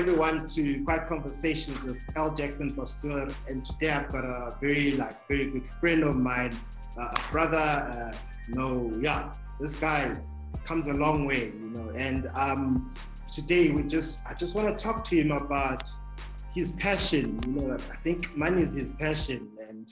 everyone to Quiet Conversations with Al Jackson Pasture, and today I've got a very good friend of mine, a brother. This guy comes a long way, you know. And today I just want to talk to him about his passion. You know, I think money is his passion, and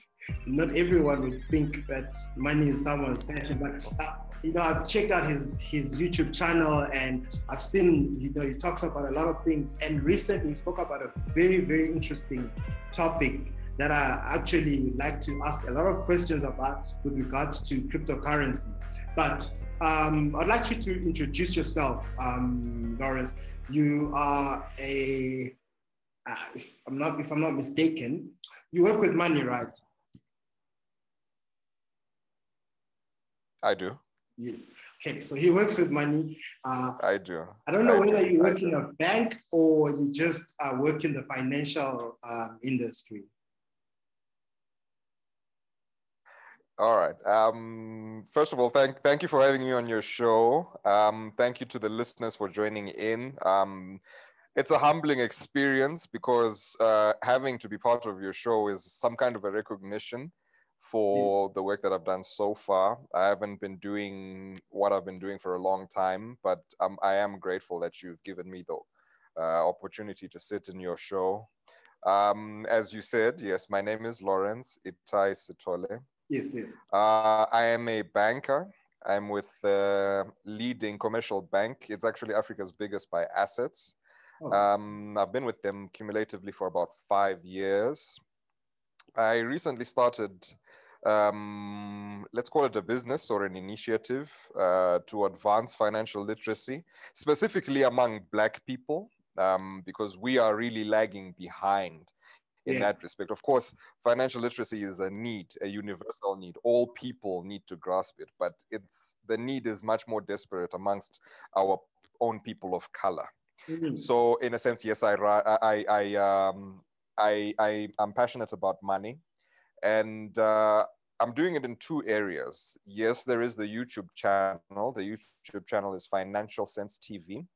not everyone would think that money is someone's passion, but you know, I've checked out his YouTube channel, and I've seen, you know, he talks about a lot of things, and recently he spoke about a very interesting topic that I actually would like to ask a lot of questions about with regards to cryptocurrency. But I'd like you to introduce yourself, Laurence. You are a, if I'm not mistaken, you work with money, right? I do. Yes. Okay, so he works with money. I do. I don't know whether you work in a bank or you just work in the financial industry. All right. First of all, thank you for having me on your show. Thank you to the listeners for joining in. It's a humbling experience because having to be part of your show is some kind of a recognition for the work that I've done so far. I haven't been doing what I've been doing for a long time, but I am grateful that you've given me the opportunity to sit in your show. As you said, yes, my name is Laurence Itai Sitole. Yes. I am a banker. I'm with the leading commercial bank. It's actually Africa's biggest by assets. Oh. I've been with them cumulatively for about 5 years. I recently started, let's call it a business or an initiative to advance financial literacy, specifically among Black people, because we are really lagging behind in that respect. Of course, financial literacy is a need, a universal need. All people need to grasp it, but the need is much more desperate amongst our own people of color. Mm-hmm. So in a sense, yes, I'm passionate about money, and I'm doing it in two areas. Yes, there is the YouTube channel. The YouTube channel is Financial Sense TV,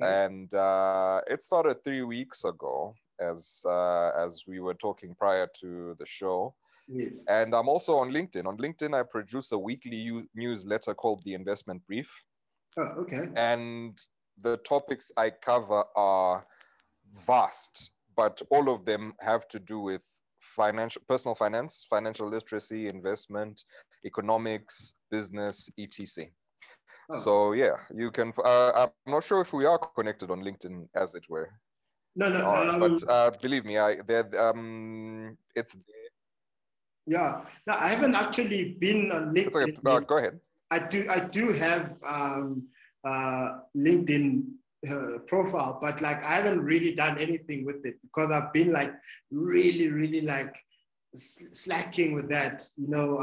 and it started 3 weeks ago, as we were talking prior to the show. Yes. And I'm also on LinkedIn. On LinkedIn, I produce a weekly newsletter called The Investment Brief. Oh, okay. And the topics I cover are vast, but all of them have to do with personal finance, financial literacy, investment, economics, business, etc. Oh. So yeah, you can, I'm not sure if we are connected on LinkedIn, as it were. No. But believe me, it's there. Yeah, no, I haven't actually been on LinkedIn. It's okay. Go ahead. I do have LinkedIn profile, but like I haven't really done anything with it because I've been like really like slacking with that, you know.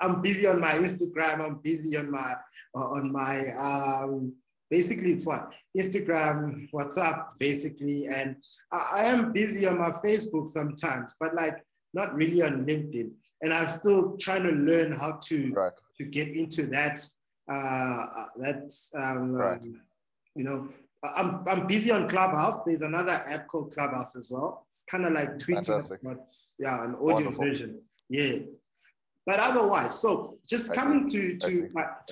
I'm busy on my Instagram, I'm busy on my basically it's what Instagram, WhatsApp basically, and I am busy on my Facebook sometimes, but like not really on LinkedIn, and I'm still trying to learn how to to get into that you know. I'm busy on Clubhouse. There's another app called Clubhouse as well. It's kind of like Twitter, but yeah, an audio version. Yeah, but otherwise, so just coming to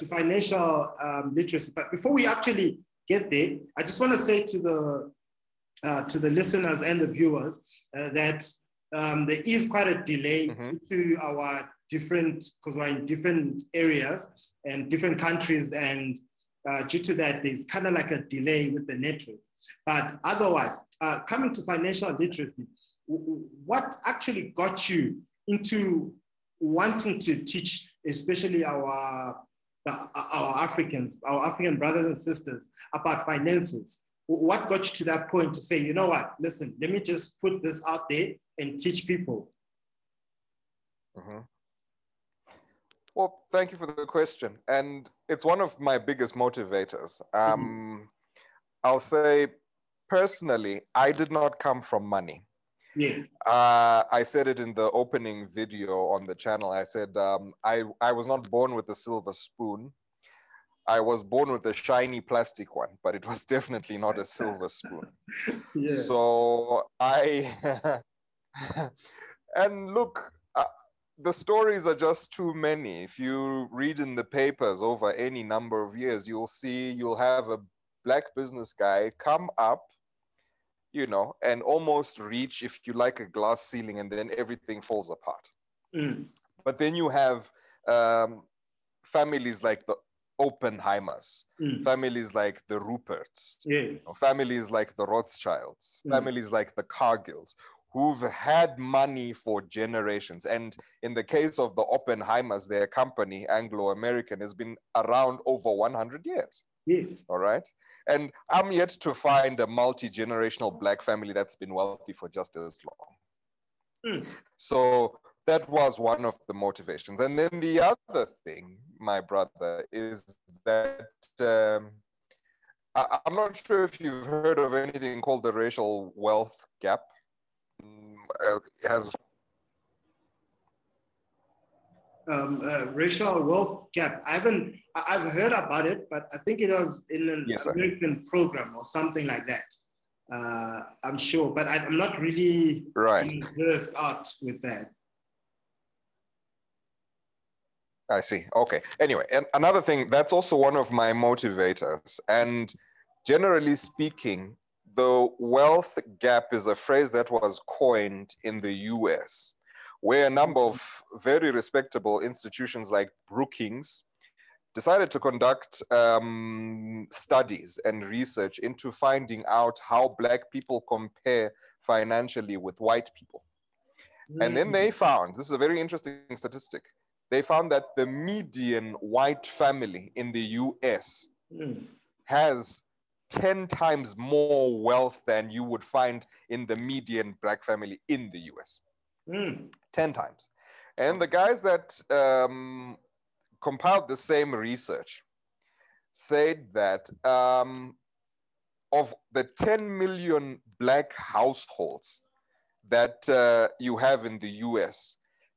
financial literacy. But before we actually get there, I just want to say to the listeners and the viewers that there is quite a delay to our different, because we're in different areas and different countries, and due to that, there's kind of like a delay with the network. But otherwise, coming to financial literacy, what actually got you into wanting to teach, especially our Africans, our African brothers and sisters, about finances? What got you to that point to say, you know what, listen, let me just put this out there and teach people? Mm-hmm. Well, thank you for the question. And it's one of my biggest motivators. I'll say personally, I did not come from money. Yeah. I said it in the opening video on the channel. I said, I was not born with a silver spoon. I was born with a shiny plastic one, but it was definitely not a silver spoon. Yeah. So I, and look, the stories are just too many. If you read in the papers over any number of years, you'll see, you'll have a black business guy come up, you know, and almost reach, if you like, a glass ceiling, and then everything falls apart. Mm. But then you have families like the Oppenheimers, families like the Ruperts, yes, families like the Rothschilds, families like the Cargills, who've had money for generations. And in the case of the Oppenheimers, their company, Anglo-American, has been around over 100 years. Yes. All right. And I'm yet to find a multi-generational black family that's been wealthy for just as long. Mm. So that was one of the motivations. And then the other thing, my brother, is that I'm not sure if you've heard of anything called the racial wealth gap. Racial wealth gap. I've heard about it, but I think it was in an American program or something like that. I'm sure, but I'm not really versed out with that. I see. Okay. Anyway, and another thing, that's also one of my motivators. And generally speaking, the wealth gap is a phrase that was coined in the US, where a number of very respectable institutions like Brookings decided to conduct studies and research into finding out how black people compare financially with white people. And then they found, this is a very interesting statistic, they found that the median white family in the US has 10 times more wealth than you would find in the median black family in the US. 10 times. And the guys that compiled the same research said that of the 10 million black households that you have in the US,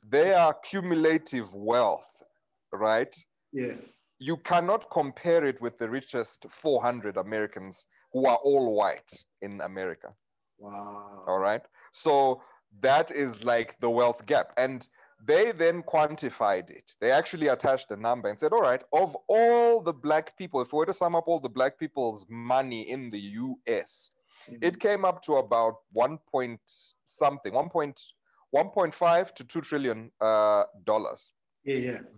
their cumulative wealth, right? Yeah. You cannot compare it with the richest 400 Americans who are all white in America. Wow. All right. So that is like the wealth gap. And they then quantified it. They actually attached a number and said, all right, of all the black people, if we were to sum up all the black people's money in the US, it came up to about 1.5 to $2 trillion dollars,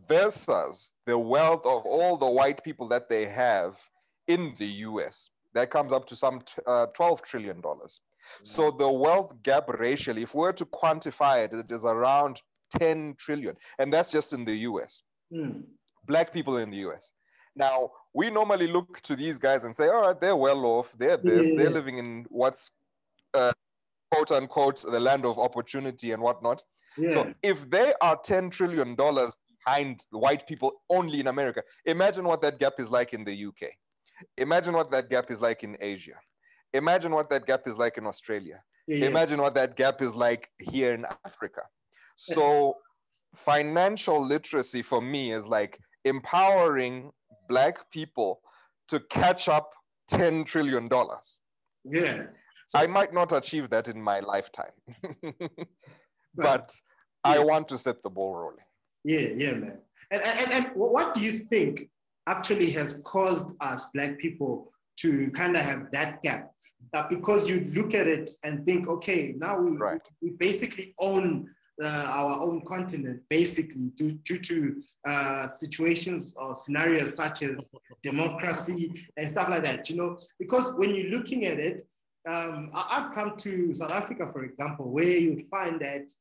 versus the wealth of all the white people that they have in the US. That comes up to some $12 trillion. So the wealth gap racially, if we were to quantify it, it is around 10 trillion. And that's just in the US, black people in the US. Now, we normally look to these guys and say, all right, they're well off, they're this, they're living in what's quote unquote, the land of opportunity and whatnot. Yeah. So if they are $10 trillion behind white people only in America, imagine what that gap is like in the UK. Imagine what that gap is like in Asia. Imagine what that gap is like in Australia. Yeah. Imagine what that gap is like here in Africa. So financial literacy for me is like empowering black people to catch up $10 trillion. Yeah. So, I might not achieve that in my lifetime, but I want to set the ball rolling. Yeah, yeah, man. And what do you think actually has caused us black people to kind of have that gap? That because you look at it and think, okay, now we basically own our own continent, basically, due to situations or scenarios such as democracy and stuff like that, you know? Because when you're looking at it, I've come to South Africa, for example, where you find that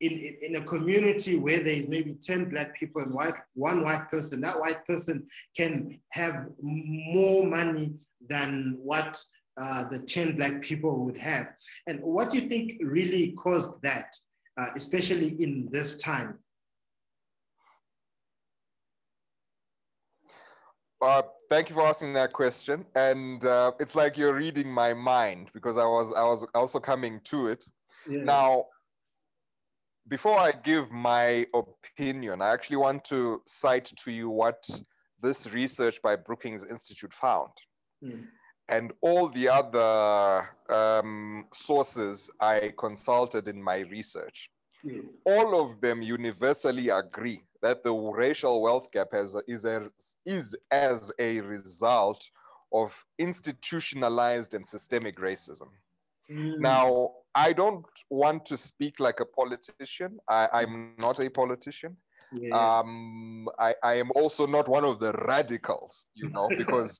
in a community where there is maybe 10 black people and one white person, that white person can have more money than what the 10 black people would have. And what do you think really caused that, especially in this time? Thank you for asking that question, and it's like you're reading my mind, because I was also coming to it. Yeah. Now, before I give my opinion, I actually want to cite to you what this research by Brookings Institute found. Mm. And all the other sources I consulted in my research, mm. all of them universally agree that the racial wealth gap is as a result of institutionalized and systemic racism. Mm. Now, I don't want to speak like a politician. I'm not a politician. Yeah. I am also not one of the radicals, you know, because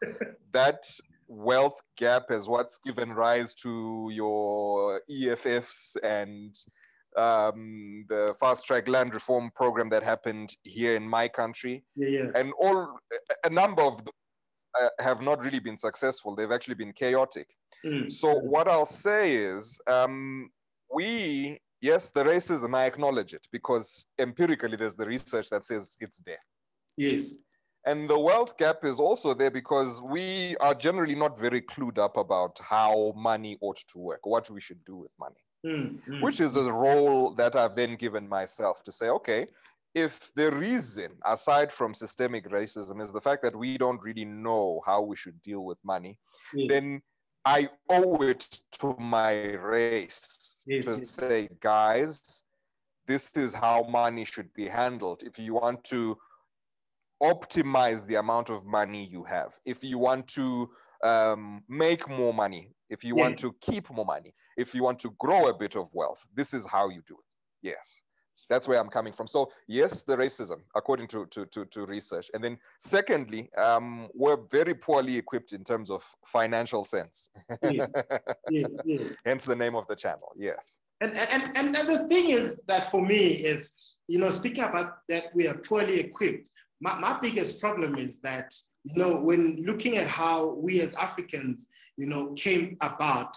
that wealth gap is what's given rise to your EFFs and the fast track land reform program that happened here in my country. Yeah, yeah. And a number of them have not really been successful. They've actually been chaotic. Mm. So what I'll say is yes, the racism, I acknowledge it, because empirically there's the research that says it's there. Yes. And the wealth gap is also there because we are generally not very clued up about how money ought to work, what we should do with money, mm-hmm. which is a role that I've then given myself to say, okay, if the reason, aside from systemic racism, is the fact that we don't really know how we should deal with money, yes. then I owe it to my race yes, to yes. say, guys, this is how money should be handled. If you want to optimize the amount of money you have, if you want to make more money, if you yeah. want to keep more money, if you want to grow a bit of wealth, this is how you do it. Yes, that's where I'm coming from. So yes, the racism, according to research. And then secondly, we're very poorly equipped in terms of financial sense. Yeah. Yeah. Yeah. Hence the name of the channel. Yes. And the thing is that for me is, you know, speaking about that we are poorly equipped, my biggest problem is that, you know, when looking at how we as Africans, you know, came about,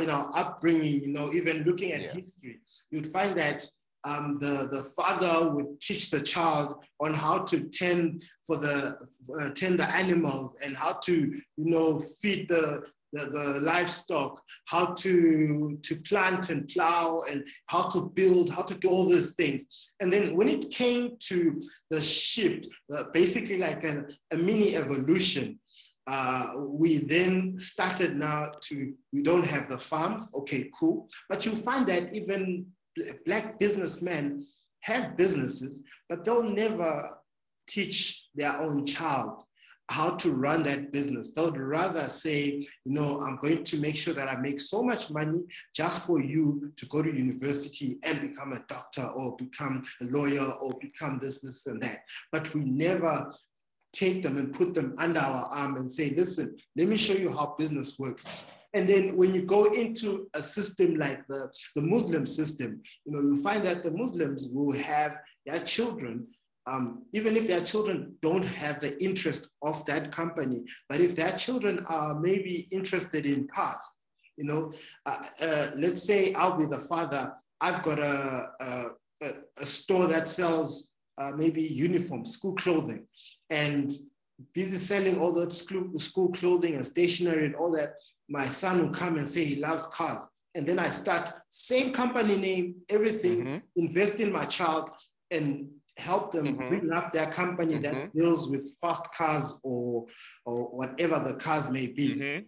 you know, upbringing, you know, even looking at yeah. history, you'd find that the father would teach the child on how to tend the animals and how to, you know, feed the livestock, how to plant and plow and how to build, how to do all those things. And then when it came to the shift, basically like a mini evolution, we then started now to, we don't have the farms, okay, cool. But you'll find that even Black businessmen have businesses, but they'll never teach their own child how to run that business. They would rather say, you know, I'm going to make sure that I make so much money just for you to go to university and become a doctor or become a lawyer or become this, this, and that. But we never take them and put them under our arm and say, listen, let me show you how business works. And then when you go into a system like the Muslim system, you know, you find that the Muslims will have their children even if their children don't have the interest of that company, but if their children are maybe interested in cars, you know, let's say I'll be the father, I've got a store that sells maybe uniforms, school clothing, and busy selling all that school clothing and stationery and all that, my son will come and say he loves cars. And then I start, same company name, everything, mm-hmm. invest in my child and help them mm-hmm. bring up their company mm-hmm. that deals with fast cars or whatever the cars may be. Mm-hmm.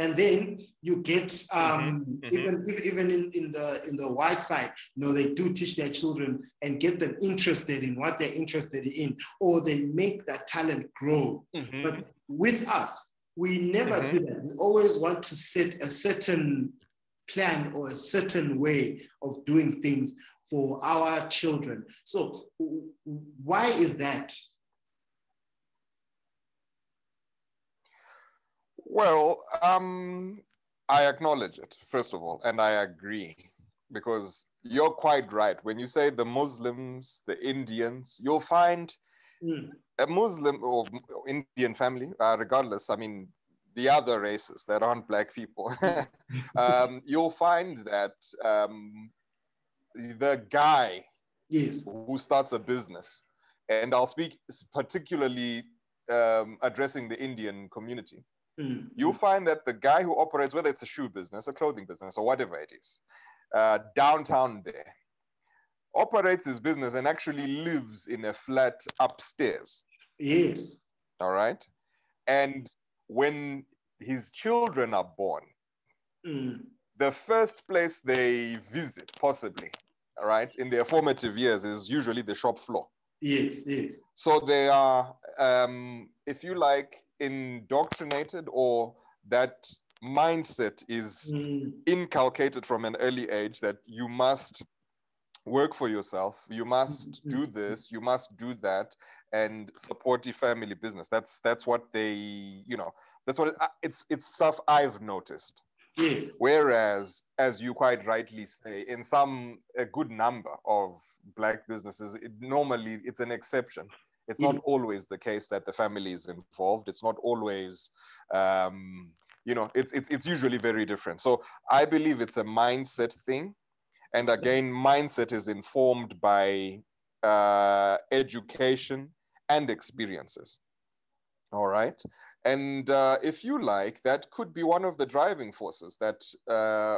And then you get mm-hmm. even in the white side, you know, they do teach their children and get them interested in what they're interested in, or they make that talent grow. Mm-hmm. But with us, we never mm-hmm. do that. We always want to set a certain plan or a certain way of doing things for our children. So why is that? Well, I acknowledge it, first of all, and I agree, because you're quite right. When you say the Muslims, the Indians, you'll find mm. a Muslim or Indian family, regardless, I mean, the other races that aren't Black people, you'll find that the guy yes. who starts a business, and I'll speak particularly addressing the Indian community, mm. you'll find that the guy who operates, whether it's a shoe business, a clothing business, or whatever it is, downtown there, operates his business and actually lives in a flat upstairs Yes. All right. And when his children are born, the first place they visit, possibly, all right, in their formative years is usually the shop floor. Yes, yes. So they are, if you like, indoctrinated, or that mindset is inculcated from an early age that you must work for yourself, you must do this, you must do that, and support your family business. That's what they, you know, that's what it's stuff I've noticed. Yes. Whereas, as you quite rightly say, in a good number of Black businesses, normally it's an exception. It's not always the case that the family is involved. It's not always, you know, it's usually very different. So I believe it's a mindset thing. And again, mindset is informed by education and experiences. All right. And if you like, that could be one of the driving forces that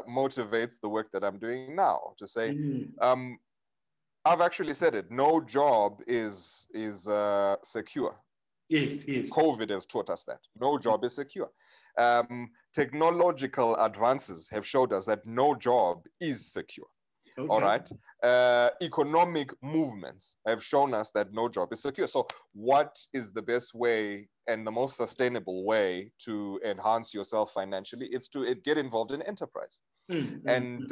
motivates the work that I'm doing now, to say, I've actually said it, no job is secure. Yes, yes. COVID has taught us that. No job is secure. Technological advances have showed us that no job is secure. Okay. All right. Economic movements have shown us that no job is secure. So what is the best way and the most sustainable way to enhance yourself financially? It's to get involved in enterprise. And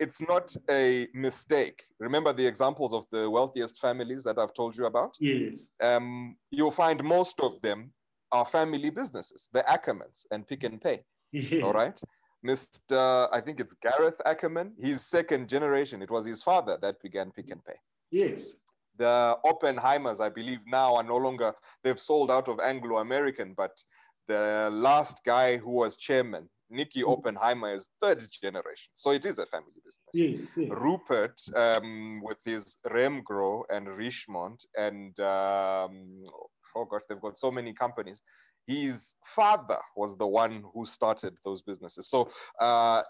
it's not a mistake. Remember the examples of the wealthiest families that I've told you about? Yes. You'll find most of them are family businesses, the Ackermans and Pick and Pay. Yeah. All right. Mr. I think it's Gareth Ackerman, his second generation. It was his father that began Pick and Pay. Yes. The Oppenheimers, I believe now are no longer, they've sold out of Anglo-American, but the last guy who was chairman, Nicky Oppenheimer, is third generation. So it is a family business. Yes, yes. Rupert, with his Remgro and Richemont, and oh gosh, they've got so many companies. His father was the one who started those businesses. So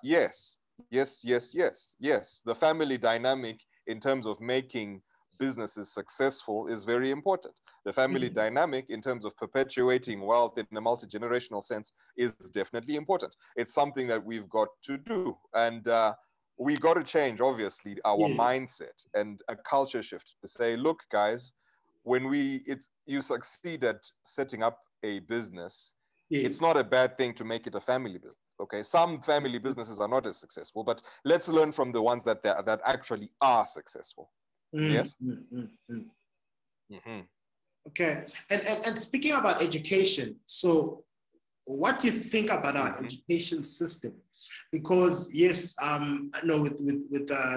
yes, yes, yes, yes, yes. The family dynamic in terms of making businesses successful is very important. The family dynamic in terms of perpetuating wealth in a multi-generational sense is definitely important. It's something that we've got to do. And we got to change, obviously, our mindset and a culture shift to say, look, guys, when you succeed at setting up a business, it's not a bad thing to make it a family business. Okay, some family businesses are not as successful, but let's learn from the ones that actually are successful. Yes. Okay, and speaking about education, so what do you think about our education system? Because yes, I know with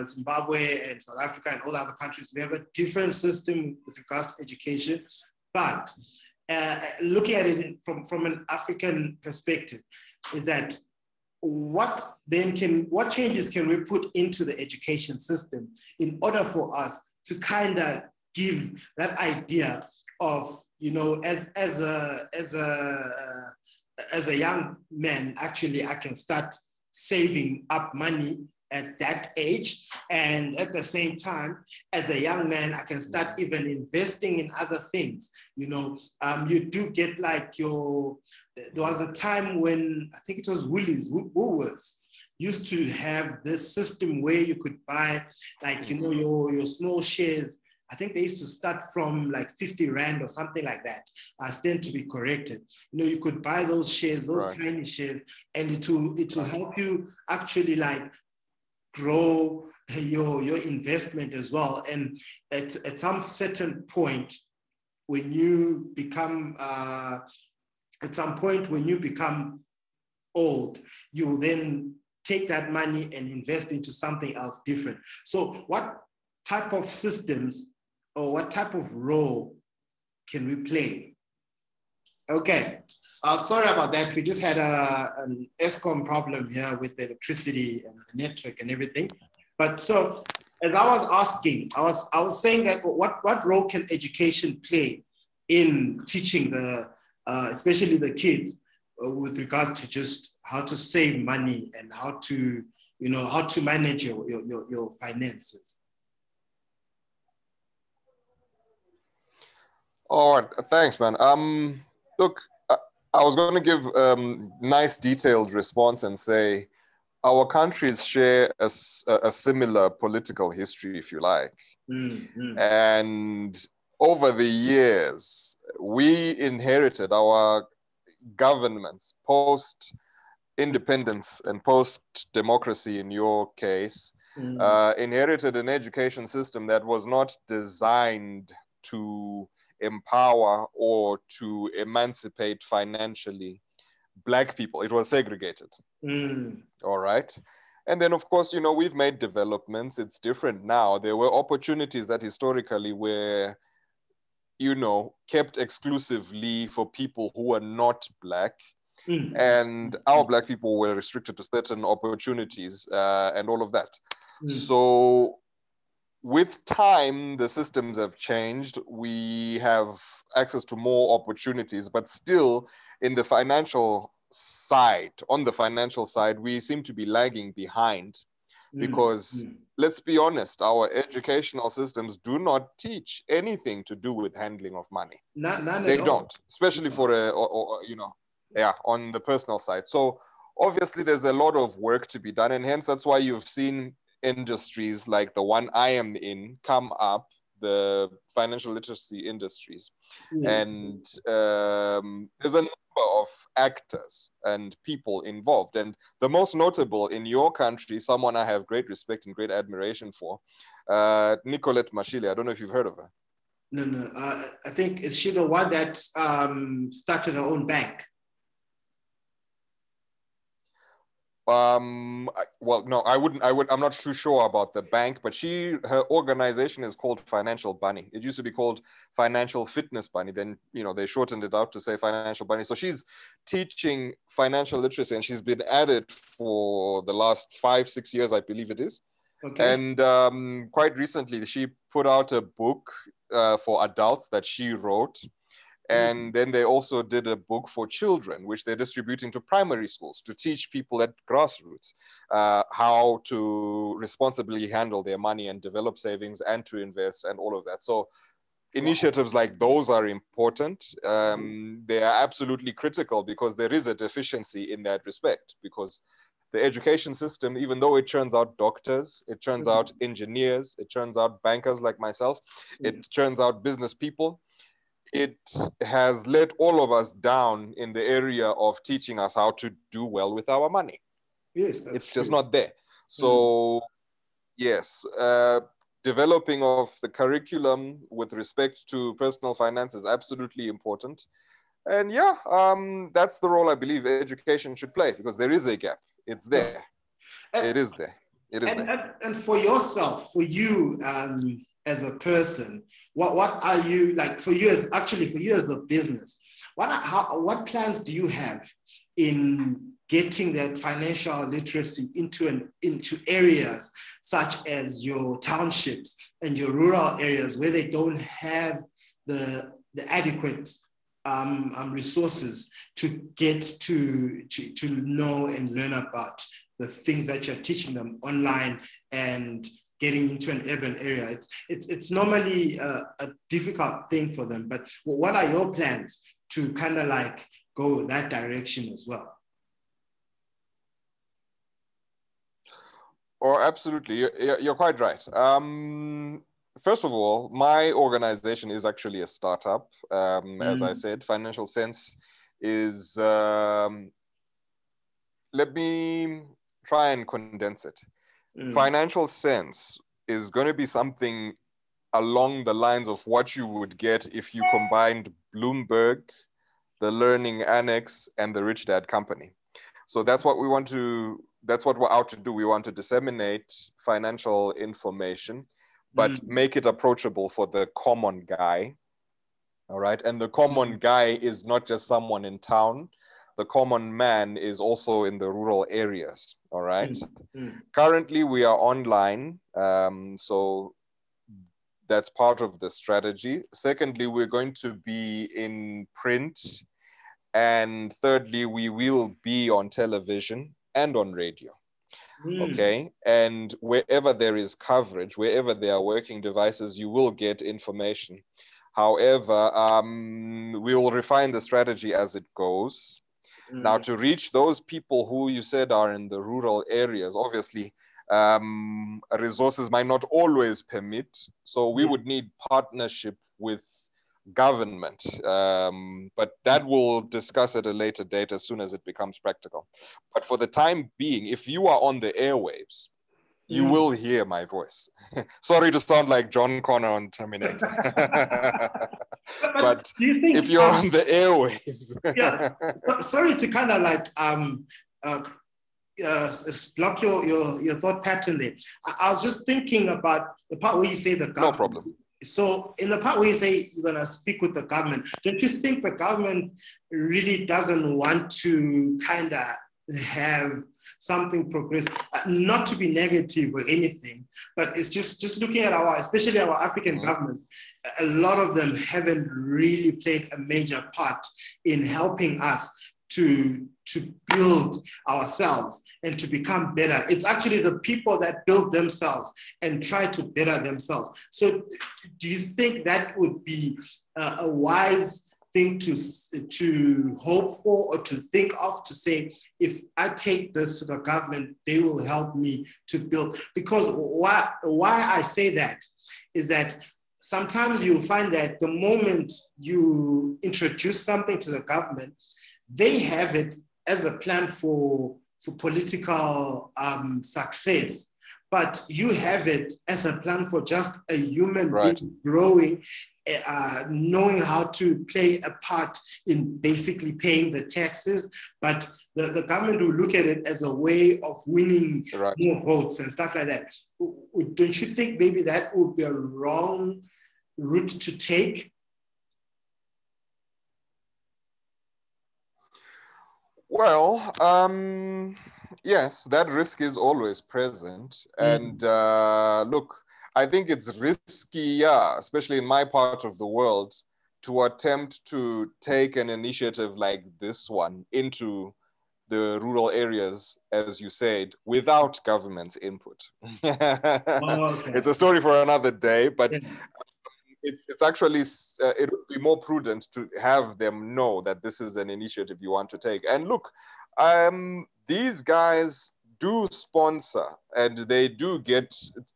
Zimbabwe and South Africa and all other countries, we have a different system with regards to education, but looking at it from an African perspective, is that what changes can we put into the education system in order for us to kind of give that idea of, you know, as a young man, actually, I can start saving up money at that age, and at the same time, as a young man, I can start even investing in other things. You know, you do get like there was a time when, I think it was Woolworths, used to have this system where you could buy, like, you know, your small shares. I think they used to start from like 50 Rand or something like that. I stand to be corrected. You know, you could buy those shares, those tiny shares, and it will help you actually like grow your investment as well. And at some certain point, when you become old, you will then take that money and invest into something else different. So what type of systems or what type of role can we play? Okay, sorry about that. We just had an ESCOM problem here with the electricity and the network and everything. But so, as I was asking, I was saying that what role can education play in teaching the, especially the kids, with regard to just how to save money and how to, you know, how to manage your finances. All right. Thanks, man. Look, I was going to give nice detailed response and say our countries share a similar political history, if you like. Mm-hmm. And over the years, we inherited our governments post-independence and post-democracy, in your case, mm-hmm. Inherited an education system that was not designed to empower or to emancipate financially Black people. It was segregated. Mm. All right. And then, of course, you know, we've made developments. It's different now. There were opportunities that historically were, you know, kept exclusively for people who were not Black. Mm. And our Black people were restricted to certain opportunities and all of that. Mm. So with time, the systems have changed. We have access to more opportunities, but still in the financial side, on the financial side, we seem to be lagging behind because let's be honest, our educational systems do not teach anything to do with handling of money. None they don't, especially for, you know, yeah, on the personal side. So obviously there's a lot of work to be done, and hence that's why you've seen industries like the one I am in come up, the financial literacy industries. Mm. And there's a number of actors and people involved. And the most notable in your country, someone I have great respect and great admiration for, Nicolette Mashile. I don't know if you've heard of her. No. I think is she the one that started her own bank? Well, no, I'm not too sure about the bank, but her organization is called Financial Bunny. It used to be called Financial Fitness Bunny. Then, you know, they shortened it out to say Financial Bunny. So she's teaching financial literacy, and she's been at it for the last 5-6 years, I believe it is. Okay. And quite recently, she put out a book for adults that she wrote. And then they also did a book for children, which they're distributing to primary schools to teach people at grassroots how to responsibly handle their money and develop savings and to invest and all of that. So initiatives like those are important. They are absolutely critical because there is a deficiency in that respect, because the education system, even though it turns out doctors, it turns out engineers, it turns out bankers like myself, it turns out business people, it has let all of us down in the area of teaching us how to do well with our money. Yes, that's it's just true. Not there. So yes, developing of the curriculum with respect to personal finance is absolutely important. And yeah, that's the role I believe education should play, because there is a gap. It's there. And for yourself, for you, as a person, what are you like for you as a business? What plans do you have in getting that financial literacy into areas such as your townships and your rural areas where they don't have the adequate resources to get to know and learn about the things that you're teaching them online and getting into an urban area? It's normally a difficult thing for them, but what are your plans to kind of like go that direction as well? Oh, absolutely. You're quite right. First of all, my organization is actually a startup. As I said, Financial Sense is, let me try and condense it. Financial Sense is going to be something along the lines of what you would get if you combined Bloomberg, the Learning Annex, and the Rich Dad Company. So that's what we want to, that's what we're out to do. We want to disseminate financial information, but make it approachable for the common guy. All right. And the common guy is not just someone in town. The common man is also in the rural areas, all right? Currently, we are online, so that's part of the strategy. Secondly, we're going to be in print. And thirdly, we will be on television and on radio, okay? And wherever there is coverage, wherever there are working devices, you will get information However, we will refine the strategy as it goes. Now, to reach those people who you said are in the rural areas, obviously, resources might not always permit. So we would need partnership with government, but that we'll discuss at a later date as soon as it becomes practical. But for the time being, if you are on the airwaves, you will hear my voice. Sorry to sound like John Connor on Terminator. But do you think, if you're on the airwaves... yeah, sorry to kind of like block your thought pattern there. I was just thinking about the part where you say the government. No problem. So in the part where you say you're going to speak with the government, don't you think the government really doesn't want to kind of have something progress, not to be negative or anything, but it's just looking at our, especially our African governments, a lot of them haven't really played a major part in helping us to build ourselves and to become better. It's actually the people that build themselves and try to better themselves. So do you think that would be a wise thing to hope for or to think of, to say, if I take this to the government, they will help me to build? Because why I say that is that sometimes you'll find that the moment you introduce something to the government, they have it as a plan for political success, but you have it as a plan for just a human being growing, knowing how to play a part in basically paying the taxes. But the government will look at it as a way of winning more votes and stuff like that. Don't you think maybe that would be a wrong route to take? Well, yes, that risk is always present. And look, I think it's risky, especially in my part of the world, to attempt to take an initiative like this one into the rural areas, as you said, without government's input. It's a story for another day, but it's actually, it would be more prudent to have them know that this is an initiative you want to take. And look, these guys do sponsor and they do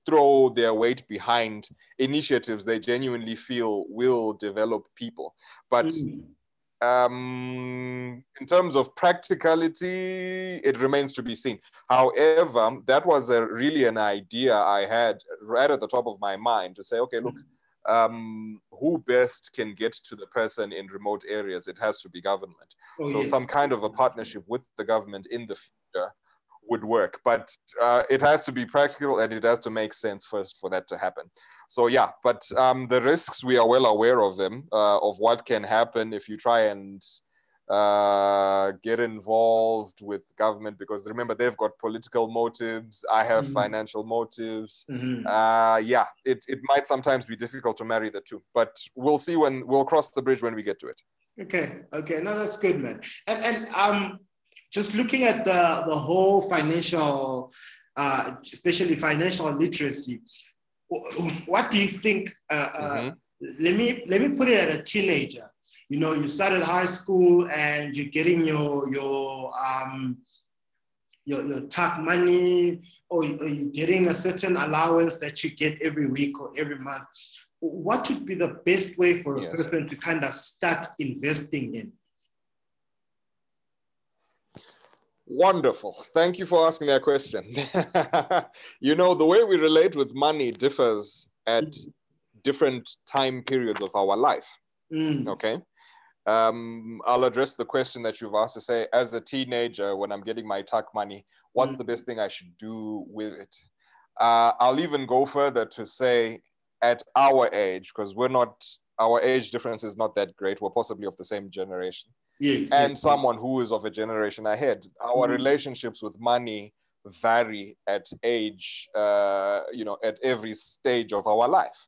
throw their weight behind initiatives they genuinely feel will develop people. But in terms of practicality, it remains to be seen. However, that was really an idea I had right at the top of my mind to say, okay, look, who best can get to the person in remote areas? It has to be government. So some kind of a partnership with the government in the future would work, but it has to be practical and it has to make sense first for that to happen. So yeah, but the risks, we are well aware of them, of what can happen if you try and get involved with government, because remember, they've got political motives, I have financial motives. Yeah, it might sometimes be difficult to marry the two, but we'll see when, we'll cross the bridge when we get to it. Okay, okay, no, that's good, man. And just looking at the whole financial, especially financial literacy, what do you think, let me put it at a teenager, you know, you started high school and you're getting your TAC money, or you're getting a certain allowance that you get every week or every month. What would be the best way for a person to kind of start investing in? Wonderful. Thank you for asking that question. You know, the way we relate with money differs at different time periods of our life. Okay. I'll address the question that you've asked to say, as a teenager, when I'm getting my TAC money, what's the best thing I should do with it? I'll even go further to say at our age, because we're not, our age difference is not that great. We're possibly of the same generation. Yes, and someone who is of a generation ahead. Our relationships with money vary at age, you know, at every stage of our life.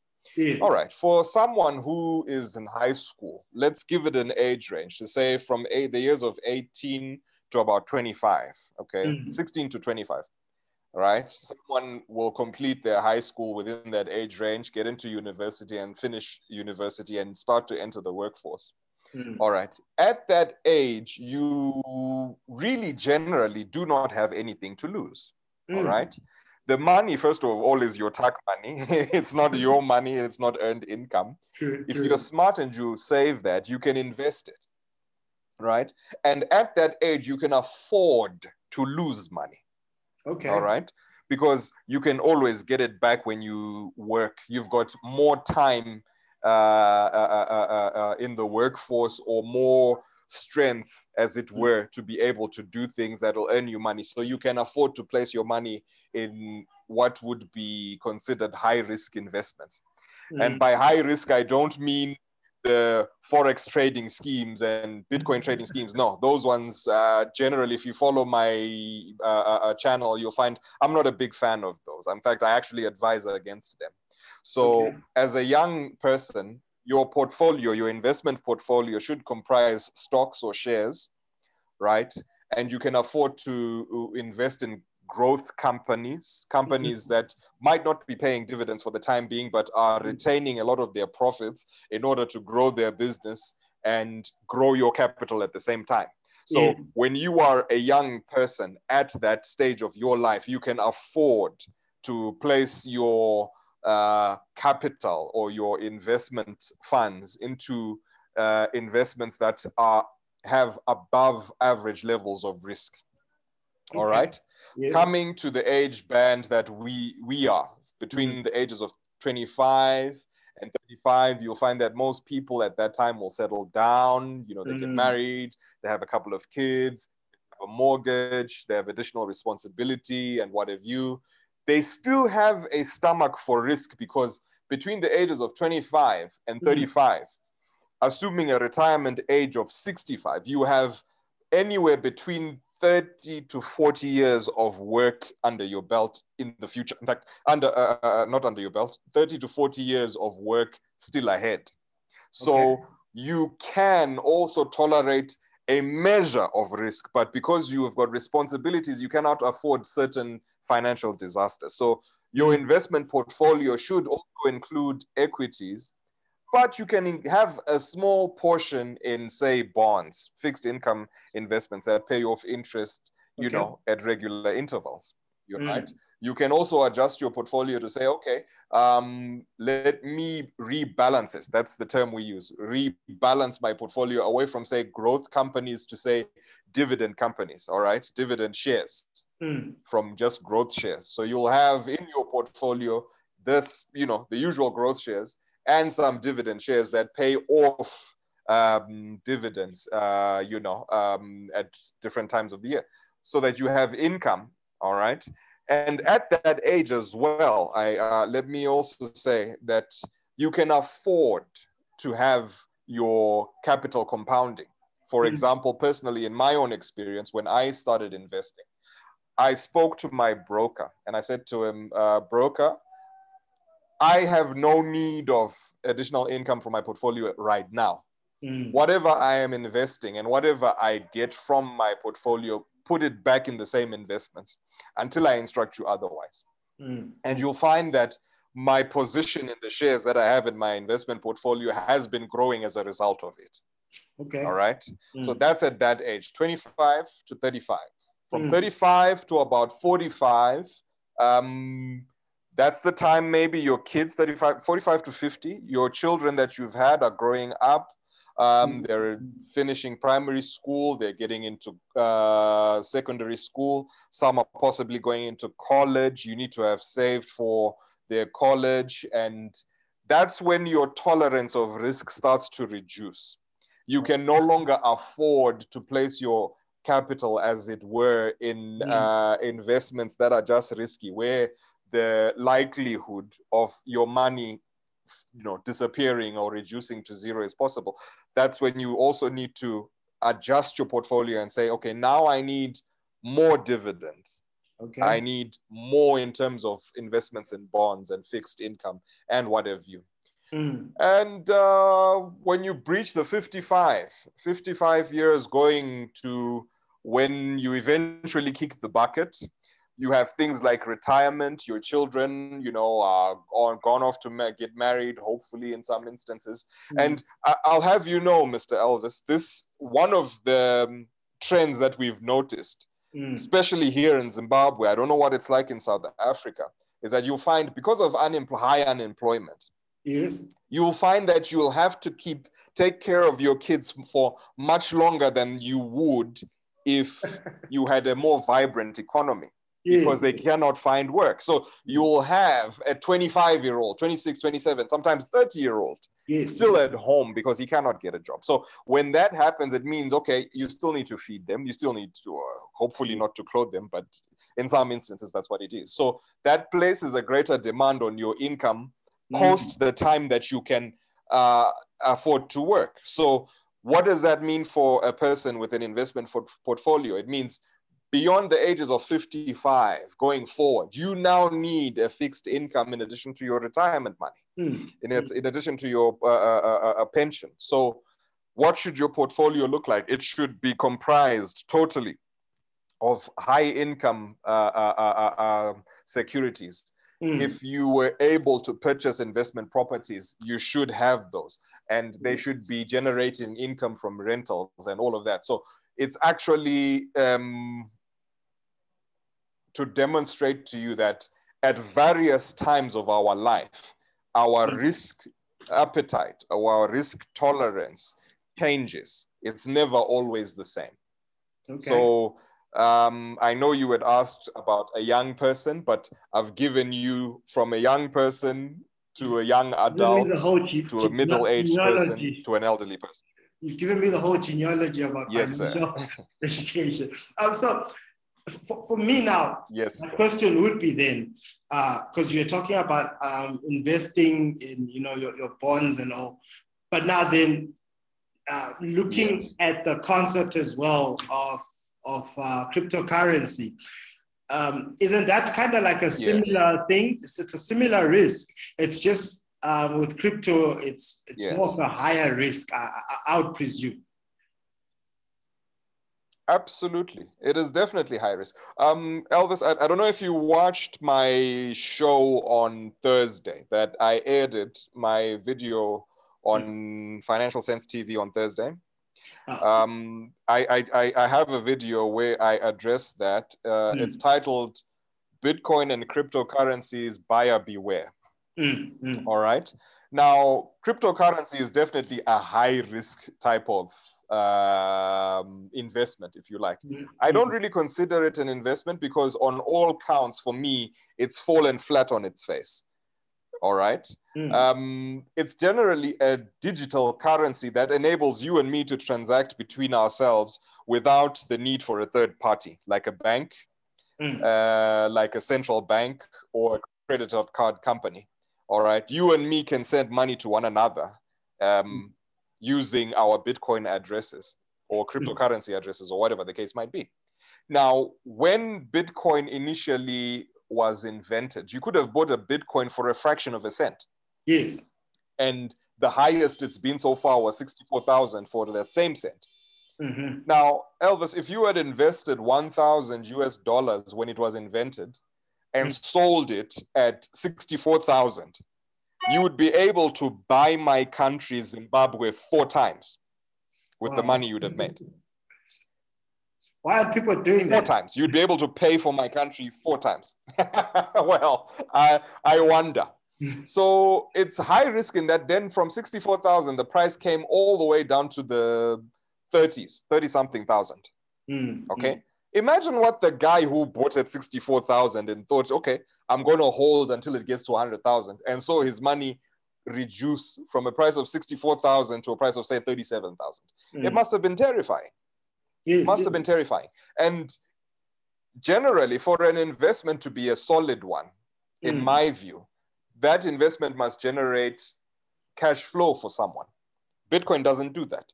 All right, for someone who is in high school, let's give it an age range to say from the years of 18 to about 25, okay, 16 to 25. right? Someone will complete their high school within that age range, get into university and finish university and start to enter the workforce. All right. At that age, you really generally do not have anything to lose. All right. The money, first of all, is your tax money. It's not your money. It's not earned income. True, if you're smart and you save that, you can invest it, right? And at that age, you can afford to lose money. Okay. All right. Because you can always get it back when you work. You've got more time in the workforce, or more strength, as it were, to be able to do things that will earn you money. So you can afford to place your money in what would be considered high-risk investments. And by high risk, I don't mean the forex trading schemes and Bitcoin trading schemes. No, those ones, generally, if you follow my channel, you'll find I'm not a big fan of those. In fact, I actually advise against them. So as a young person, your portfolio, your investment portfolio should comprise stocks or shares, right? And you can afford to invest in growth companies, that might not be paying dividends for the time being, but are retaining a lot of their profits in order to grow their business and grow your capital at the same time. So when you are a young person at that stage of your life, you can afford to place your capital or your investment funds into investments that have above average levels of risk. All right. Coming to the age band that we are between the ages of 25 and 35, you'll find that most people at that time will settle down. You know, they get married, they have a couple of kids, they have a mortgage, they have additional responsibility and what have you. They still have a stomach for risk, because between the ages of 25 and 35, assuming a retirement age of 65, you have anywhere between 30 to 40 years of work under your belt in the future. In fact, 30 to 40 years of work still ahead. So you can also tolerate a measure of risk, but because you have got responsibilities, you cannot afford certain financial disasters. So your investment portfolio should also include equities, but you can have a small portion in, say, bonds, fixed income investments that pay off interest, you know, at regular intervals. You're right. You can also adjust your portfolio to say, okay, let me rebalance it. That's the term we use. Rebalance my portfolio away from, say, growth companies to, say, dividend companies, all right? Dividend shares from just growth shares. So you'll have in your portfolio this, you know, the usual growth shares and some dividend shares that pay off dividends, you know, at different times of the year, so that you have income, all right? And at that age as well, let me also say that you can afford to have your capital compounding. For example, personally, in my own experience, when I started investing, I spoke to my broker and I said to him, broker, I have no need of additional income from my portfolio right now. Whatever I am investing and whatever I get from my portfolio, put it back in the same investments until I instruct you otherwise. And you'll find that my position in the shares that I have in my investment portfolio has been growing as a result of it. Okay. All right. So that's at that age, 25 to 35. From 35 to about 45, that's the time maybe your kids, 45 to 50, your children that you've had are growing up. They're finishing primary school, they're getting into secondary school, some are possibly going into college, you need to have saved for their college, and that's when your tolerance of risk starts to reduce. You can no longer afford to place your capital, as it were, in investments that are just risky, where the likelihood of your money, you know, disappearing or reducing to zero is possible. That's when you also need to adjust your portfolio and say, okay, now I need more dividends. Okay. I need more in terms of investments in bonds and fixed income and what have you. And when you breach the 55 years going to when you eventually kick the bucket, You have things like retirement, your children, you know, are gone off to get married, hopefully in some instances. Mm-hmm. And I'll have you know, Mr. Elvis, this one of the trends that we've noticed, especially here in Zimbabwe, I don't know what it's like in South Africa, is that you'll find because of high unemployment, yes, you'll find that you'll have to take care of your kids for much longer than you would if you had a more vibrant economy. Because they cannot find work. So you'll have a 25-year-old, 26, 27, sometimes 30-year-old still at home because he cannot get a job. So when that happens, it means, okay, you still need to feed them. You still need to, hopefully not to clothe them, but in some instances, that's what it is. So that places a greater demand on your income post the time that you can afford to work. So what does that mean for a person with an investment portfolio? It means beyond the ages of 55 going forward, you now need a fixed income in addition to your retirement money, in addition to your pension. So what should your portfolio look like? It should be comprised totally of high income securities. If you were able to purchase investment properties, you should have those, and they should be generating income from rentals and all of that. So it's actually to demonstrate to you that at various times of our life, our risk appetite, our risk tolerance changes. It's never always the same. Okay. So I know you had asked about a young person, but I've given you from a young person to a young adult to a middle-aged person to an elderly person. You've given me the whole genealogy about education. So for me now, my question would be then, because you're talking about investing in your bonds and all, but now then looking at the concept as well of cryptocurrency. Isn't that kind of like a similar thing? It's a similar risk. It's just with crypto, it's more of a higher risk, I would presume. Absolutely. It is definitely high risk. Elvis, I don't know if you watched my show on Thursday that I aired my video on Financial Sense TV on Thursday. I have a video where I address that. It's titled Bitcoin and Cryptocurrencies, Buyer Beware. All right. Now, cryptocurrency is definitely a high-risk type of investment, if you like. I don't really consider it an investment because on all counts, for me, it's fallen flat on its face. All right. It's generally a digital currency that enables you and me to transact between ourselves without the need for a third party, like a bank, like a central bank or a credit card company. All right. You and me can send money to one another using our Bitcoin addresses or cryptocurrency addresses or whatever the case might be. Now, when Bitcoin initially was invented, you could have bought a Bitcoin for a fraction of a cent. Yes. And the highest it's been so far was 64,000 for that same cent. Now, Elvis, if you had invested $1,000 when it was invented and sold it at 64,000, you would be able to buy my country, Zimbabwe, 4 times with the money you'd have made. Why are people doing that? 4 times. You'd be able to pay for my country 4 times. Well, I wonder. So it's high risk in that then from 64,000, the price came all the way down to the 30s, 30-something thousand. Okay? Imagine what the guy who bought at 64,000 and thought, okay, I'm going to hold until it gets to 100,000. And so his money reduced from a price of 64,000 to a price of, say, 37,000. It must have been terrifying. It must have been terrifying. And generally, for an investment to be a solid one, in my view, that investment must generate cash flow for someone. Bitcoin doesn't do that.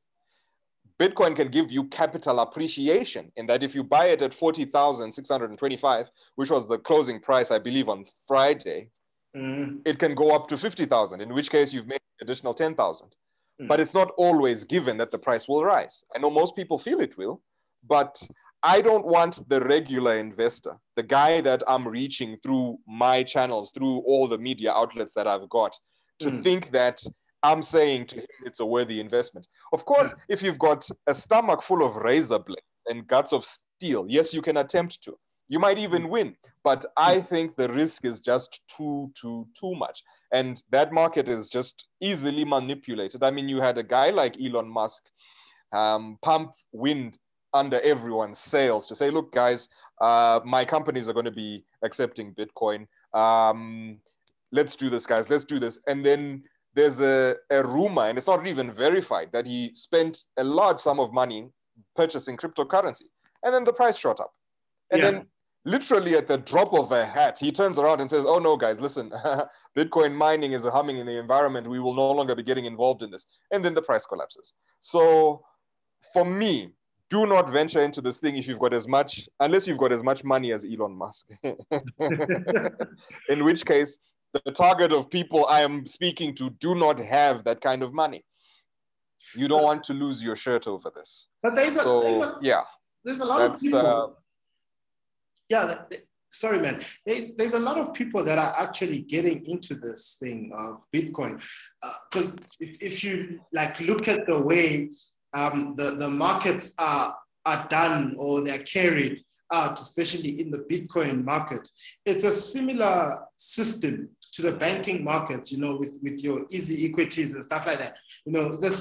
Bitcoin can give you capital appreciation in that if you buy it at 40,625, which was the closing price, I believe, on Friday, it can go up to 50,000, in which case you've made an additional 10,000. But it's not always given that the price will rise. I know most people feel it will, but I don't want the regular investor, the guy that I'm reaching through my channels, through all the media outlets that I've got, to think that I'm saying to him it's a worthy investment. Of course, if you've got a stomach full of razor blades and guts of steel, yes, you can attempt to. You might even win, but I think the risk is just too much. And that market is just easily manipulated. I mean, you had a guy like Elon Musk pump wind under everyone's sails to say, look, guys, my companies are going to be accepting Bitcoin. Let's do this, guys. Let's do this. And then there's a rumor, and it's not even verified, that he spent a large sum of money purchasing cryptocurrency. And then the price shot up. And then literally at the drop of a hat, he turns around and says, oh, no, guys, listen, Bitcoin mining is harming in the environment. We will no longer be getting involved in this. And then the price collapses. So for me, do not venture into this thing if you've got as much, unless you've got as much money as Elon Musk. In which case, the target of people I am speaking to do not have that kind of money. You don't want to lose your shirt over this. But there's a lot of people. Sorry, man. There's a lot of people that are actually getting into this thing of Bitcoin. Because if you like look at the way the markets are done or they're carried out, especially in the Bitcoin market, it's a similar system to the banking markets, you know, with your Easy Equities and stuff like that. You know, it's a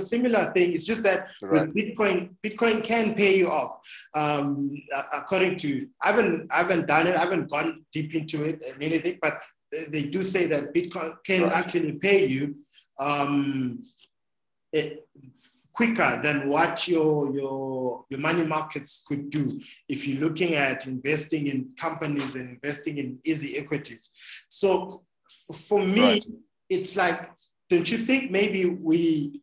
similar thing. It's just that with Bitcoin can pay you off. According to, I haven't done it. I haven't gone deep into it and anything, but they do say that Bitcoin can actually pay you quicker than what your money markets could do if you're looking at investing in companies and investing in Easy Equities. So for me, it's like, don't you think maybe we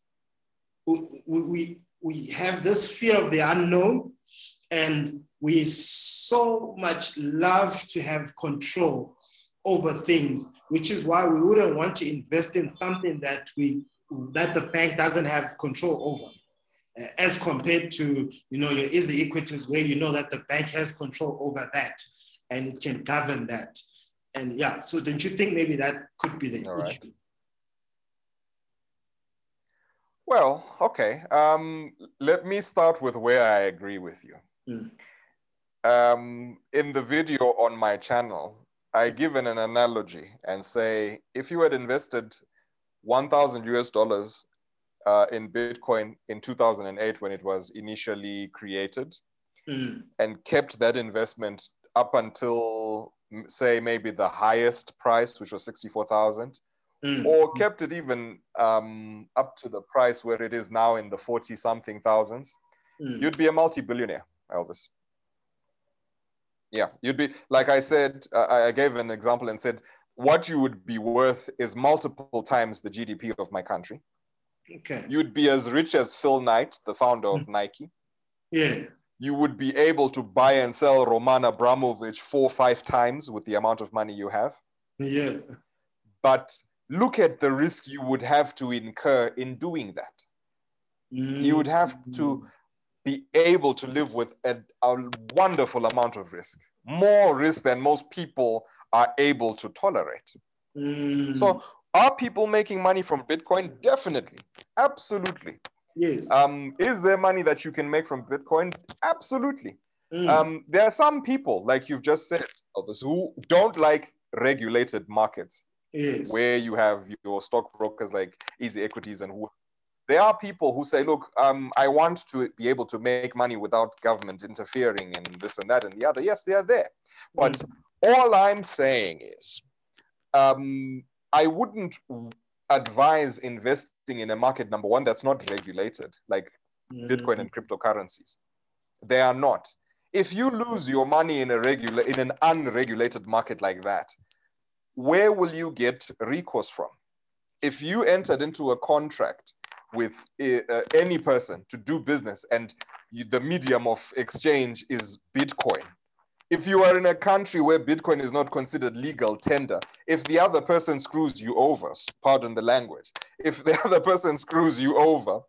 have this fear of the unknown, and we so much love to have control over things, which is why we wouldn't want to invest in something that the bank doesn't have control over, as compared to, you know, your Easy Equities, where you know that the bank has control over that and it can govern that. And yeah, so don't you think maybe that could be the issue? Well, okay. Let me start with where I agree with you. In the video on my channel, I give an analogy and say, if you had invested $1,000 in Bitcoin in 2008 when it was initially created, and kept that investment up until, say, maybe the highest price, which was $64,000, or kept it even up to the price where it is now in the 40-something thousands, you'd be a multi-billionaire, Elvis. Yeah, you'd be, like I said, I gave an example and said, what you would be worth is multiple times the GDP of my country. Okay. You'd be as rich as Phil Knight, the founder of Nike. Yeah. You would be able to buy and sell Roman Abramovich 4 or 5 times with the amount of money you have. Yeah. But look at the risk you would have to incur in doing that. You would have to be able to live with a wonderful amount of risk, more risk than most people are able to tolerate. So are people making money from Bitcoin? Definitely. Absolutely. Yes. Is there money that you can make from Bitcoin? Absolutely. There are some people, like you've just said, others, who don't like regulated markets, where you have your stockbrokers like Easy Equities and who. There are people who say, look, I want to be able to make money without government interfering and this and that and the other. Yes, they are there. But all I'm saying is, I wouldn't advise investing in a market, number one, that's not regulated, like Bitcoin and cryptocurrencies. They are not. If you lose your money in an unregulated market like that, where will you get recourse from? If you entered into a contract with any person to do business and the medium of exchange is Bitcoin, if you are in a country where Bitcoin is not considered legal tender, if the other person screws you over, pardon the language, if the other person screws you over,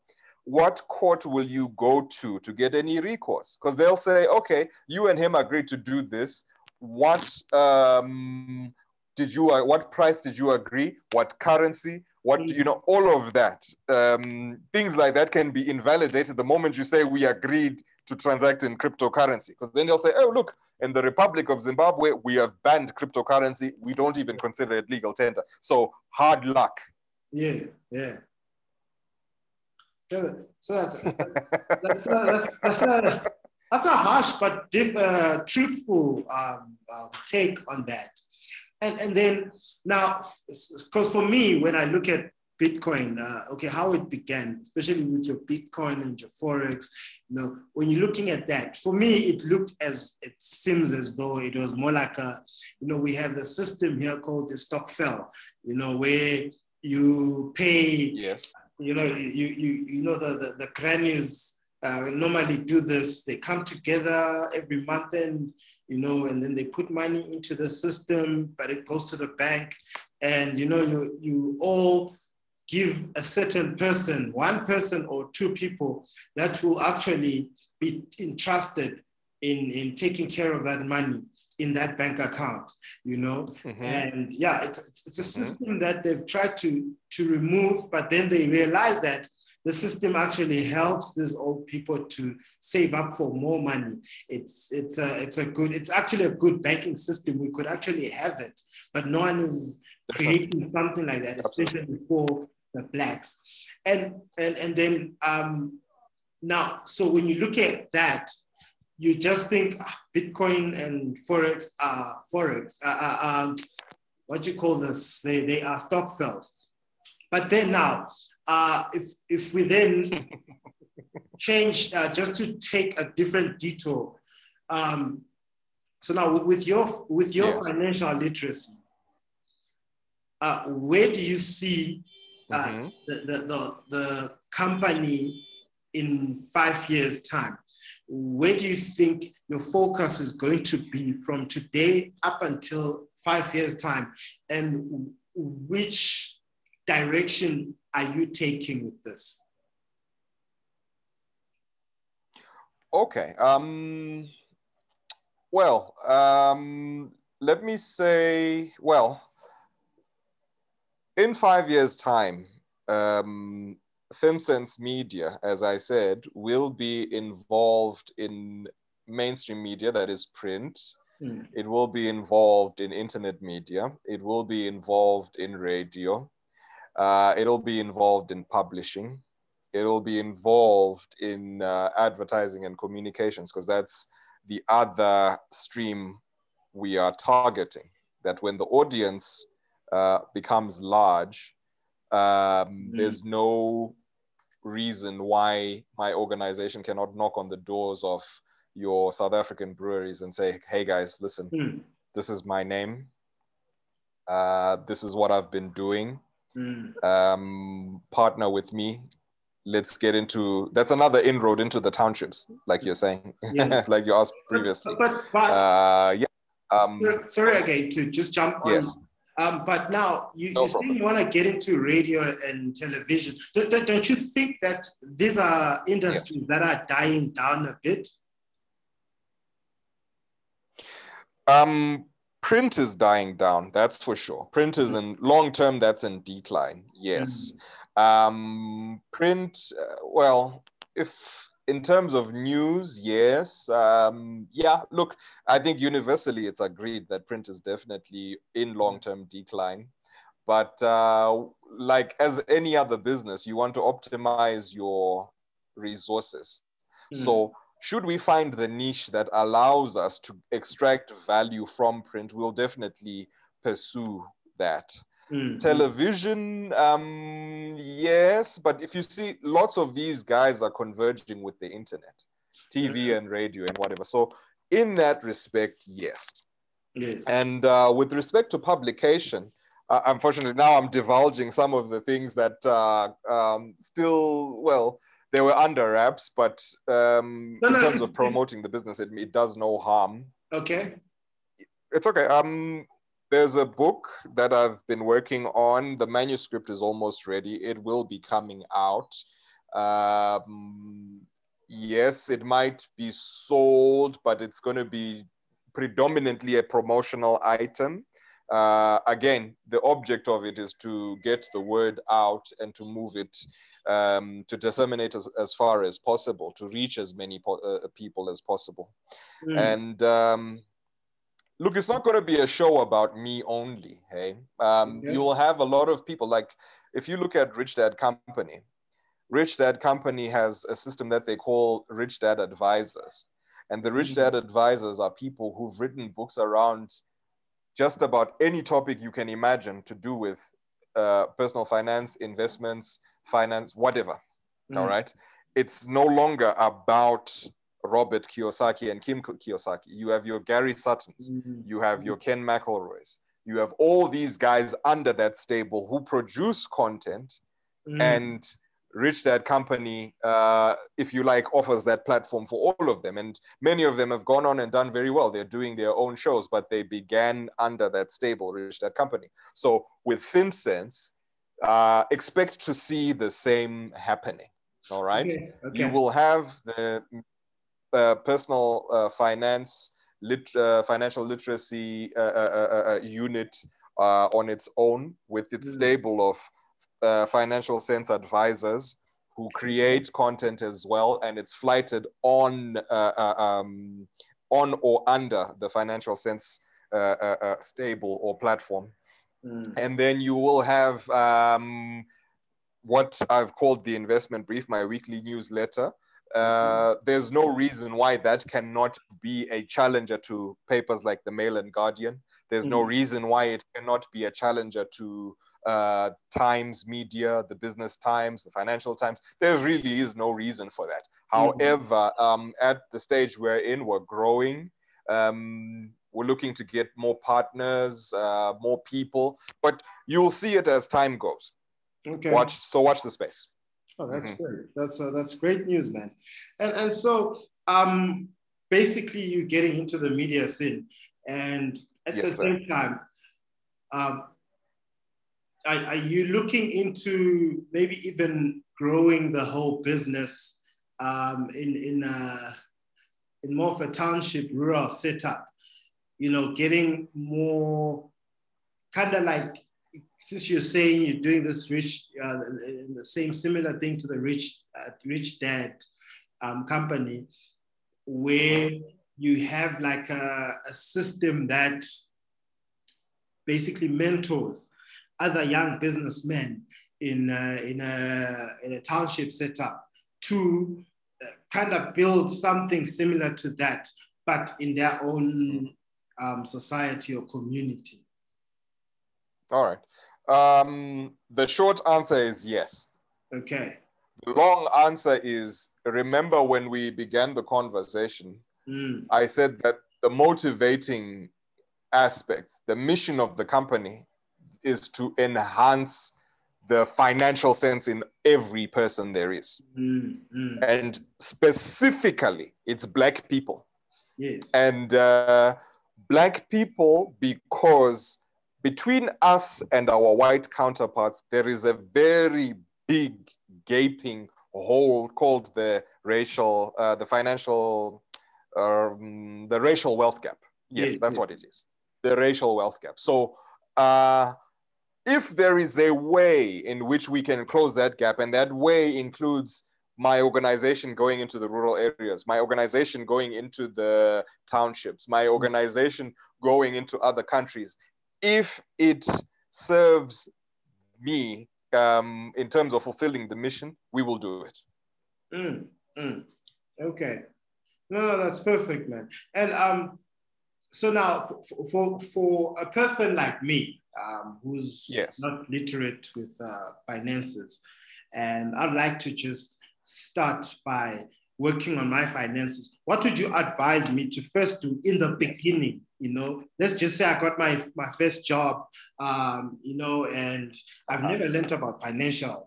what court will you go to get any recourse? Because they'll say, okay, you and him agreed to do this. What price did you agree? What currency? What, you know, all of that. Things like that can be invalidated the moment you say we agreed to transact in cryptocurrency. Because then they'll say, oh, look, in the Republic of Zimbabwe, we have banned cryptocurrency. We don't even consider it legal tender. So hard luck. Yeah, yeah. So that's a harsh but truthful take on that. And then now, because for me, when I look at Bitcoin, okay, how it began, especially with your Bitcoin and your Forex, you know, when you're looking at that, for me, it seems as though it was more like a, you know, we have the system here called the stock fell, you know, where you pay, yes, you know, you know, the grannies normally do this, they come together every month and, you know, and then they put money into the system, but it goes to the bank. And, you know, you all give a certain person, one person or two people that will actually be entrusted in taking care of that money in that bank account, you know? Mm-hmm. And yeah, it's a system mm-hmm. that they've tried to remove, but then they realize that the system actually helps these old people to save up for more money. It's actually a good banking system. We could actually have it, but no one is creating something like that, especially for the blacks. And then now, so when you look at that, you just think Bitcoin and Forex are what you call this? They are stock fells. But then now. If we then change, just to take a different detour. So now with your yes. financial literacy, where do you see mm-hmm. the company in 5 years' time? Where do you think your focus is going to be from today up until 5 years' time? And which direction are you taking with this? Okay. Let me say, in 5 years' time, FinSense Media, as I said, will be involved in mainstream media, that is print. Mm. It will be involved in internet media. It will be involved in radio. It'll be involved in publishing. It'll be involved in advertising and communications, because that's the other stream we are targeting. that when the audience becomes large, there's no reason why my organization cannot knock on the doors of your South African breweries and say, hey guys, listen, this is my name. This is what I've been doing. Partner with me. Let's get into, that's another inroad into the townships, like you're saying, yeah. like you asked previously. Sorry again to just jump on. Yes. But now you want to get into radio and television. Don't you think that these are industries yes. that are dying down a bit? Print is dying down, that's for sure. Print is in long term, that's in decline, yes. Print, if in terms of news, yes. Look, I think universally it's agreed that print is definitely in long-term decline. But like as any other business, you want to optimize your resources. So should we find the niche that allows us to extract value from print, we'll definitely pursue that. Television, yes, but if you see, lots of these guys are converging with the internet, TV and radio and whatever. So in that respect, yes. And with respect to publication, unfortunately, now I'm divulging some of the things that they were under wraps, but in terms of promoting the business, it does no harm. Okay. It's okay. There's a book that I've been working on. The manuscript is almost ready. It will be coming out. Yes, it might be sold, but it's going to be predominantly a promotional item. Again, the object of it is to get the word out and to move it, to disseminate as far as possible, to reach as many people as possible. Mm. And look, it's not going to be a show about me only, hey? Okay. You'll have a lot of people, like if you look at Rich Dad Company, Rich Dad Company has a system that they call Rich Dad Advisors. And the Rich Dad Advisors are people who've written books around just about any topic you can imagine to do with personal finance, investments, finance, whatever, all right? It's no longer about Robert Kiyosaki and Kim Kiyosaki. You have your Gary Suttons, you have your Ken McElroys, you have all these guys under that stable who produce content, and Rich Dad Company, if you like, offers that platform for all of them. And many of them have gone on and done very well. They're doing their own shows, but they began under that stable, Rich Dad Company. So with FinCENSE, expect to see the same happening, all right? Okay. Okay. You will have the personal finance, financial literacy unit on its own with its stable of Financial Sense Advisors who create content as well, and it's flighted on or under the Financial Sense stable or platform. And then you will have what I've called The Investment Brief, my weekly newsletter. There's no reason why that cannot be a challenger to papers like the Mail and Guardian. There's no reason why it cannot be a challenger to Times Media, the Business Times, the Financial Times. There really is no reason for that. However, at the stage we're in, we're growing. We're looking to get more partners, more people, but you'll see it as time goes. Okay. Watch the space. Oh, that's great. That's great news, man. And so basically you're getting into the media scene, and at the same time, are you looking into maybe even growing the whole business in more of a township rural setup? You know, getting more kind of like, since you're saying you're doing this rich, the same similar thing to the Rich Dad Company, where you have like a system that basically mentors other young businessmen in a township setup to kind of build something similar to that, but in their own society or community. All right. The short answer is yes. Okay. The long answer is, remember when we began the conversation, I said that the motivating aspect, the mission of the company, is to enhance the financial sense in every person there is. And specifically, it's Black people. Yes. And Black people, because between us and our white counterparts, there is a very big gaping hole called the racial wealth gap. Yes, that's what it is. The racial wealth gap. So if there is a way in which we can close that gap, and that way includes my organization going into the rural areas, my organization going into the townships, my organization going into other countries, if it serves me in terms of fulfilling the mission, we will do it. Okay. No, that's perfect, man. And so now for a person like me, who's not literate with finances, and I'd like to just start by working on my finances, what would you advise me to first do in the beginning? You know, let's just say I got my first job, you know, and I've never learned about financials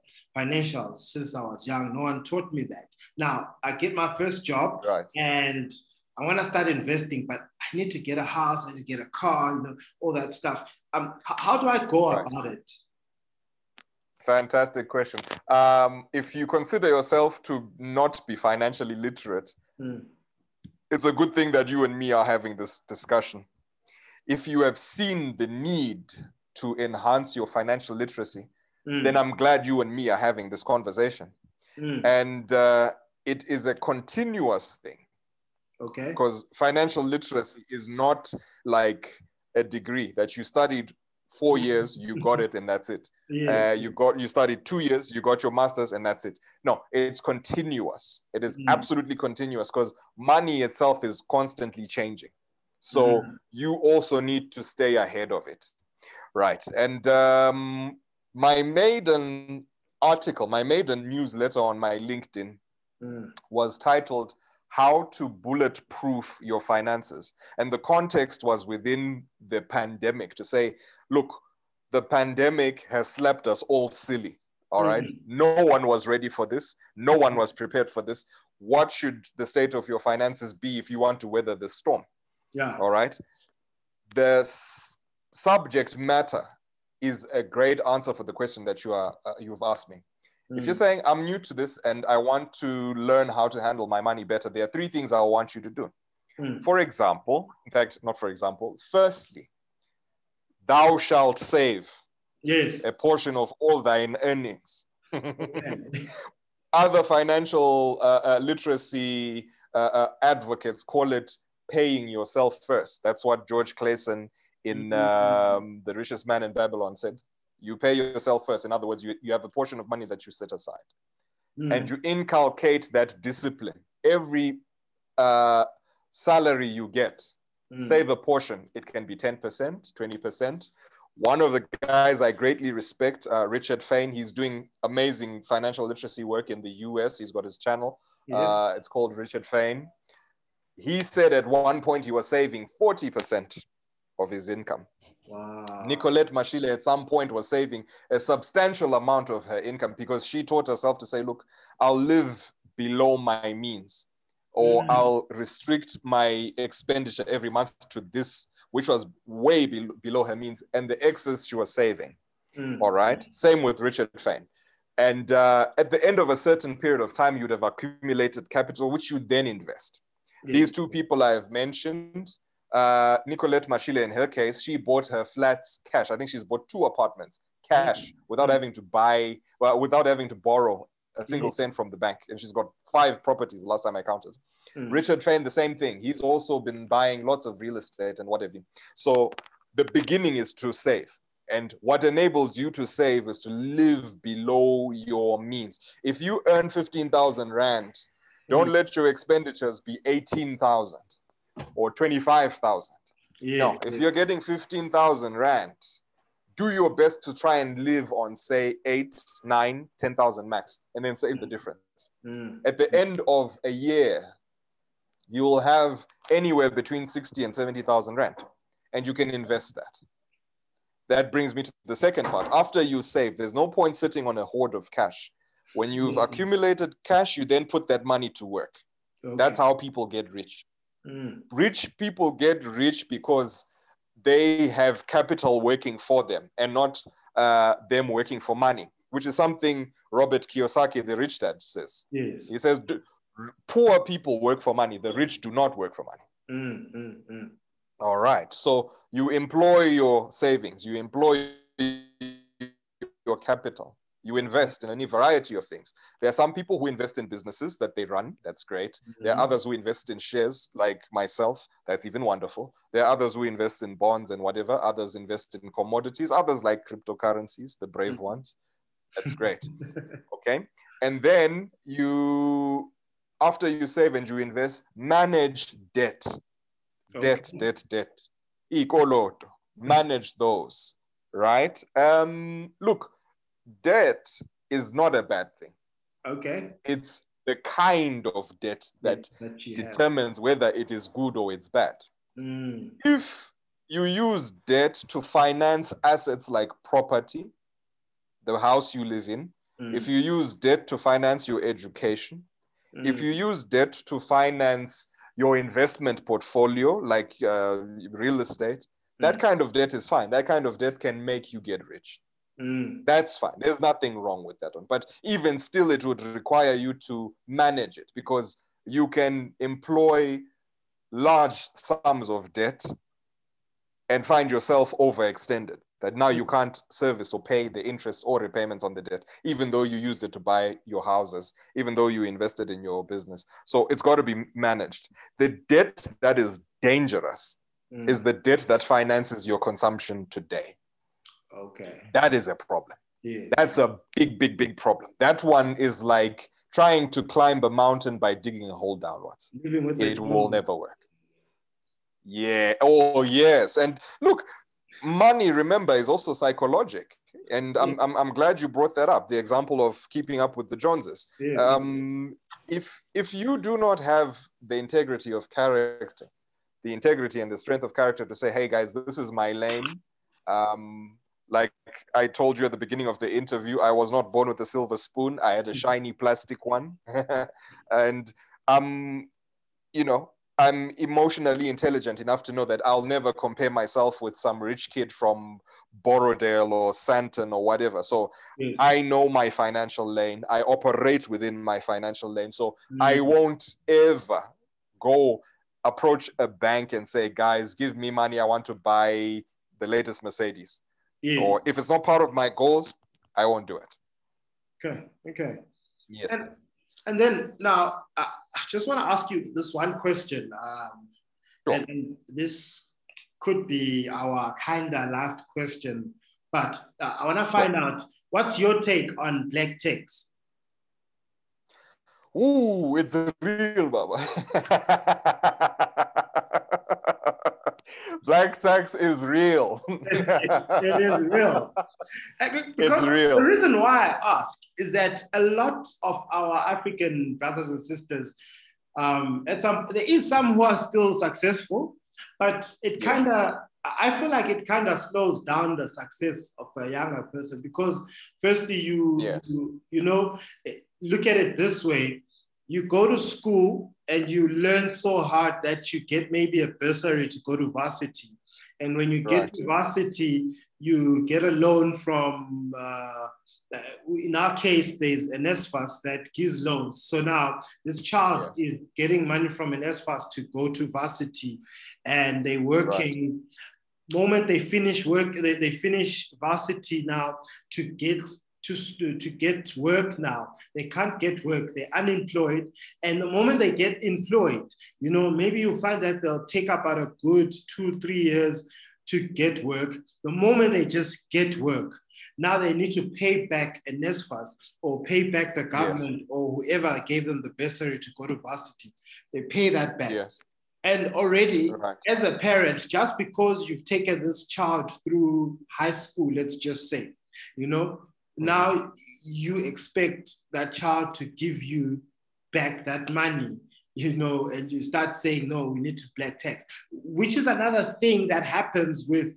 since I was young. No one taught me that. Now, I get my first job and I want to start investing, but I need to get a house, I need to get a car, you know, all that stuff. How do I go about it? Fantastic question. If you consider yourself to not be financially literate, it's a good thing that you and me are having this discussion. If you have seen the need to enhance your financial literacy, then I'm glad you and me are having this conversation. And it is a continuous thing. Okay. Because financial literacy is not like a degree that you studied 4 years, you got it, and that's it. Yeah. You studied 2 years, you got your master's, and that's it. No, it's continuous. It is absolutely continuous because money itself is constantly changing. So you also need to stay ahead of it. Right. And my maiden article, my maiden newsletter on my LinkedIn was titled How to Bulletproof Your Finances. And the context was within the pandemic to say, look, the pandemic has slapped us all silly, all right? No one was ready for this. No one was prepared for this. What should the state of your finances be if you want to weather the storm? Yeah. All right? The subject matter is a great answer for the question that you are, you've asked me. If you're saying, I'm new to this and I want to learn how to handle my money better, there are three things I want you to do. For example, in fact, not for example, firstly, thou shalt save a portion of all thine earnings. Other financial literacy advocates call it paying yourself first. That's what George Clayson in The Richest Man in Babylon said. You pay yourself first. In other words, you have a portion of money that you set aside. And you inculcate that discipline. Every salary you get, save a portion. It can be 10%, 20%. One of the guys I greatly respect, Richard Fain, he's doing amazing financial literacy work in the US. He's got his channel. It's called Richard Fain. He said at one point he was saving 40% of his income. Wow. Nicolette Mashile at some point was saving a substantial amount of her income because she taught herself to say, look, I'll live below my means or I'll restrict my expenditure every month to this, which was way below her means, and the excess she was saving. All right. Same with Richard Fain. And at the end of a certain period of time, you'd have accumulated capital, which you then invest. These two people I've mentioned, Nicolette Mashile, in her case, she bought her flats cash. I think she's bought 2 apartments cash without having to buy, well, without having to borrow a single cent from the bank. And she's got 5 properties the last time I counted. Richard Fain, the same thing. He's also been buying lots of real estate and whatever. So the beginning is to save. And what enables you to save is to live below your means. If you earn 15,000 Rand, don't let your expenditures be 18,000. Or 25,000. No, if you're getting 15,000 Rand, do your best to try and live on, say, 8, 9, 10,000 max, and then save the difference. At the end of a year, you will have anywhere between 60 and 70,000 Rand, and you can invest that. That brings me to the second part. After you save, there's no point sitting on a hoard of cash. When you've accumulated cash, you then put that money to work. Okay. That's how people get rich. Rich people get rich because they have capital working for them and not them working for money, which is something Robert Kiyosaki, the rich dad, says. He says, poor people work for money. The rich do not work for money. All right. So you employ your savings. You employ your capital. You invest in any variety of things. There are some people who invest in businesses that they run. That's great. There are others who invest in shares, like myself. That's even wonderful. There are others who invest in bonds and whatever. Others invest in commodities. Others like cryptocurrencies, the brave ones. That's great. Okay. And then you, after you save and you invest, manage debt. Debt. Ecoloto. Manage those. Right? Look. Debt is not a bad thing. Okay. It's the kind of debt that, determines whether it is good or it's bad. If you use debt to finance assets like property, the house you live in, if you use debt to finance your education, if you use debt to finance your investment portfolio like real estate, that kind of debt is fine. That kind of debt can make you get rich. That's fine. There's nothing wrong with that one. But even still, it would require you to manage it, because you can employ large sums of debt and find yourself overextended, that now you can't service or pay the interest or repayments on the debt, even though you used it to buy your houses, even though you invested in your business. So it's got to be managed. The debt that is dangerous is the debt that finances your consumption today. Okay. That is a problem. Yeah. That's a big, big, big problem. That one is like trying to climb a mountain by digging a hole downwards. It will never work. Yeah. Oh, yes. And look, money, remember, is also psychologic. And I'm glad you brought that up, the example of keeping up with the Joneses. Yeah. If you do not have the integrity of character, the integrity and the strength of character to say, hey, guys, this is my lane. Like I told you at the beginning of the interview, I was not born with a silver spoon. I had a shiny plastic one. And, you know, I'm emotionally intelligent enough to know that I'll never compare myself with some rich kid from Borrowdale or Santon or whatever. So yes. I know my financial lane. I operate within my financial lane. So I won't ever go approach a bank and say, guys, give me money. I want to buy the latest Mercedes. Yes. Or if it's not part of my goals, I won't do it. Okay. Okay. Yes. And then now, I just want to ask you this one question. Sure. And this could be our kinda last question, but I want to find out, what's your take on black techs? Ooh, it's the real Baba. Black tax is real. It is real. Because it's real. The reason why I ask is that a lot of our African brothers and sisters, there is some who are still successful, but it kind of, I feel like it kind of slows down the success of a younger person, because firstly, you know, look at it this way. You go to school and you learn so hard that you get maybe a bursary to go to varsity. And when you get to varsity, you get a loan from, in our case, there's an NSFAS that gives loans. So now this child is getting money from an NSFAS to go to varsity, and they're working. Moment they finish work, they finish varsity now to get to get work now. They can't get work, they're unemployed. And the moment they get employed, you know, maybe you find that they'll take about a good 2-3 years to get work. The moment they just get work, now they need to pay back an NSFAS or pay back the government or whoever gave them the bursary to go to varsity. They pay that back. And already, as a parent, just because you've taken this child through high school, let's just say, you know, now you expect that child to give you back that money, you know, and you start saying, no, we need to black tax, which is another thing that happens with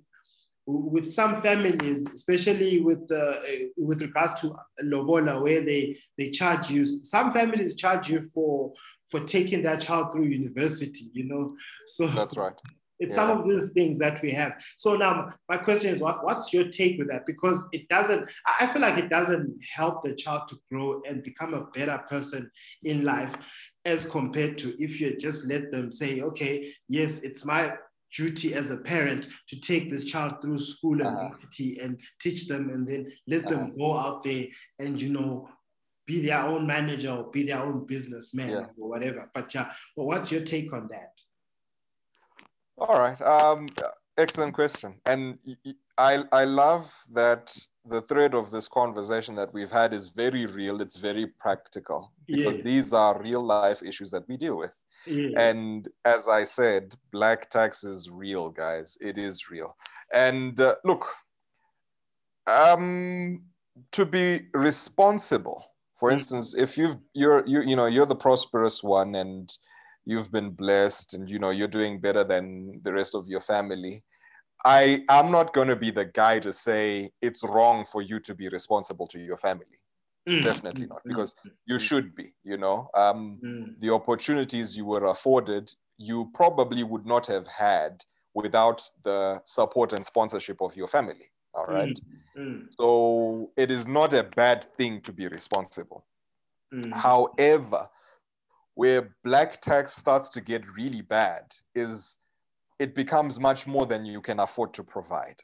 some families, especially with regards to lobola, where they charge you. Some families charge you for taking that child through university, you know. So that's right. It's some of these things that we have. So now my question is, what's your take with that? Because it doesn't, I feel like it doesn't help the child to grow and become a better person in life, as compared to if you just let them say, okay, yes, it's my duty as a parent to take this child through school and university and teach them, and then let them go out there and, you know, be their own manager or be their own businessman or whatever. But yeah, well, what's your take on that? All right. Excellent question. And I love that the thread of this conversation that we've had is very real. It's very practical, because these are real life issues that we deal with. And as I said, black tax is real, guys. It is real. And look, to be responsible, for instance, if you're the prosperous one and you've been blessed and, you know, you're doing better than the rest of your family, I'm not going to be the guy to say it's wrong for you to be responsible to your family. Definitely not, because you should be, you know. The opportunities you were afforded, you probably would not have had without the support and sponsorship of your family. All right. So it is not a bad thing to be responsible. However, where black tax starts to get really bad is it becomes much more than you can afford to provide,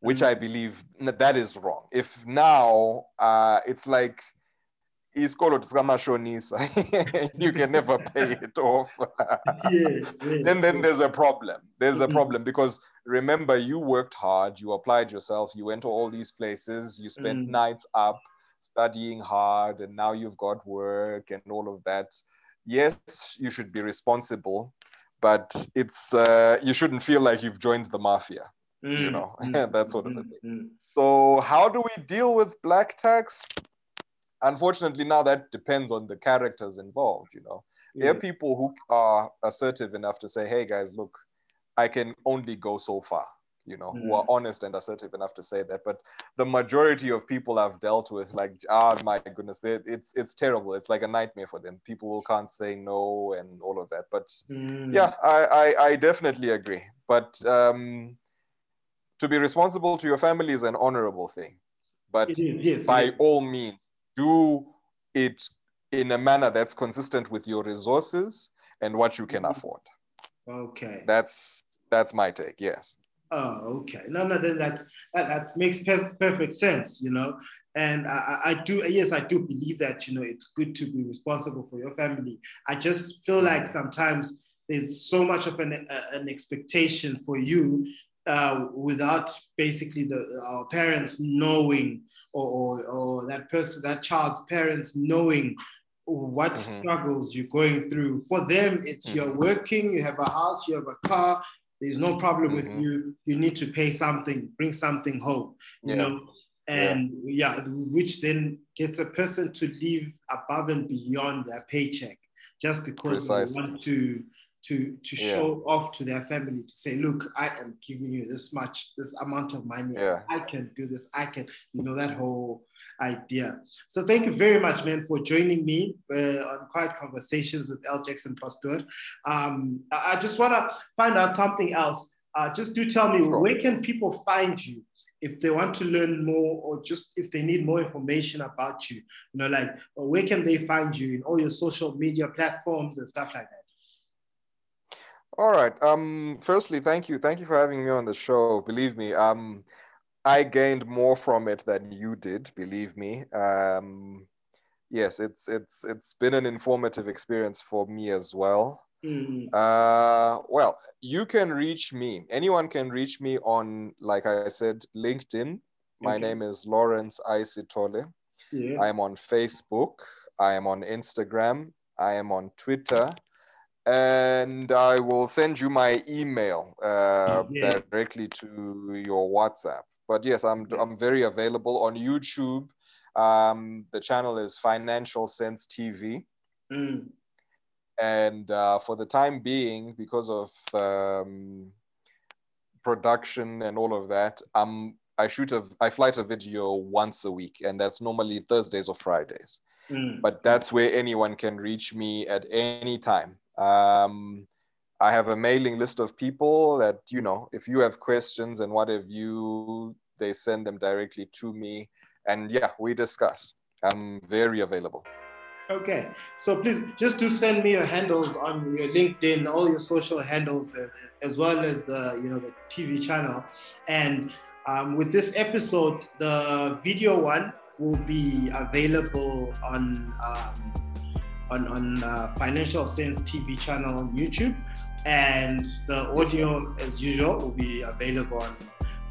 which I believe that is wrong. If now it's like, you can never pay it off. Then there's a problem. There's a problem because remember, you worked hard, you applied yourself, you went to all these places, you spent nights up studying hard, and now you've got work and all of that. Yes, you should be responsible, but it's you shouldn't feel like you've joined the mafia, you know, that sort of a thing. So how do we deal with black tax? Unfortunately, now that depends on the characters involved, you know. There are people who are assertive enough to say, hey guys, look, I can only go so far, you know, who are honest and assertive enough to say that. But the majority of people I've dealt with, like, ah, my goodness, it's terrible. It's like a nightmare for them. People who can't say no and all of that. But yeah, I definitely agree. But to be responsible to your family is an honorable thing. But it is, yes, by all means, do it in a manner that's consistent with your resources and what you can afford. Okay. That's my take, yes. Oh, okay. No, then that makes perfect sense, you know. And I do believe that, you know, it's good to be responsible for your family. I just feel like sometimes there's so much of an expectation for you without basically our parents knowing or that child's parents knowing what struggles you're going through. For them, it's you're working, you have a house, you have a car, there's no problem with you. You need to pay something, bring something home, you know? And which then gets a person to live above and beyond their paycheck just because they want to show off to their family, to say, look, I am giving you this much, this amount of money. I can do this. I can, you know, that whole idea. So thank you very much, man, for joining me on Quiet Conversations with Al Jackson Pasture. I just want to find out something else. Just do tell me, where can people find you if they want to learn more, or just if they need more information about you? You know, like, where can they find you in all your social media platforms and stuff like that? All right. Firstly, thank you. Thank you for having me on the show. Believe me, I gained more from it than you did. Believe me. Yes, it's been an informative experience for me as well. Well, you can reach me. Anyone can reach me on, like I said, LinkedIn. My name is Laurence Itai Sitole. I am on Facebook. I am on Instagram. I am on Twitter. And I will send you my email directly to your WhatsApp. But yes, I'm very available on YouTube. The channel is Financial Sense TV. And for the time being, because of production and all of that, I flight a video once a week, and that's normally Thursdays or Fridays. But that's where anyone can reach me at any time. I have a mailing list of people that, you know, if you have questions and what have you, they send them directly to me, and yeah, we discuss. I'm very available. Okay, so please just do send me your handles on your LinkedIn, all your social handles, as well as the, you know, the TV channel. And with this episode, the video one will be available on Financial Sense TV channel on YouTube, and the audio, as usual, will be available on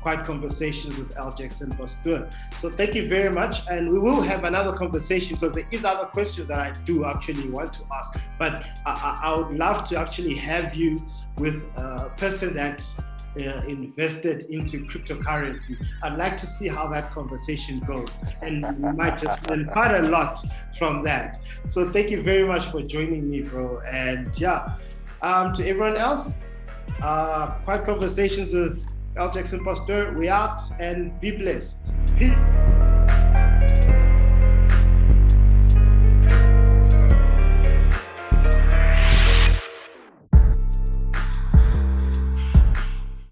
Quiet Conversations with Al Jackson Pasture. So thank you very much, and we will have another conversation because there is other questions that I do actually want to ask, but I would love to actually have you with a person that's invested into cryptocurrency. I'd like to see how that conversation goes, and we might just learn quite a lot from that. So thank you very much for joining me, bro. And yeah, to everyone else, Quiet Conversations with Al Jackson Pasture, we out, and be blessed. Peace.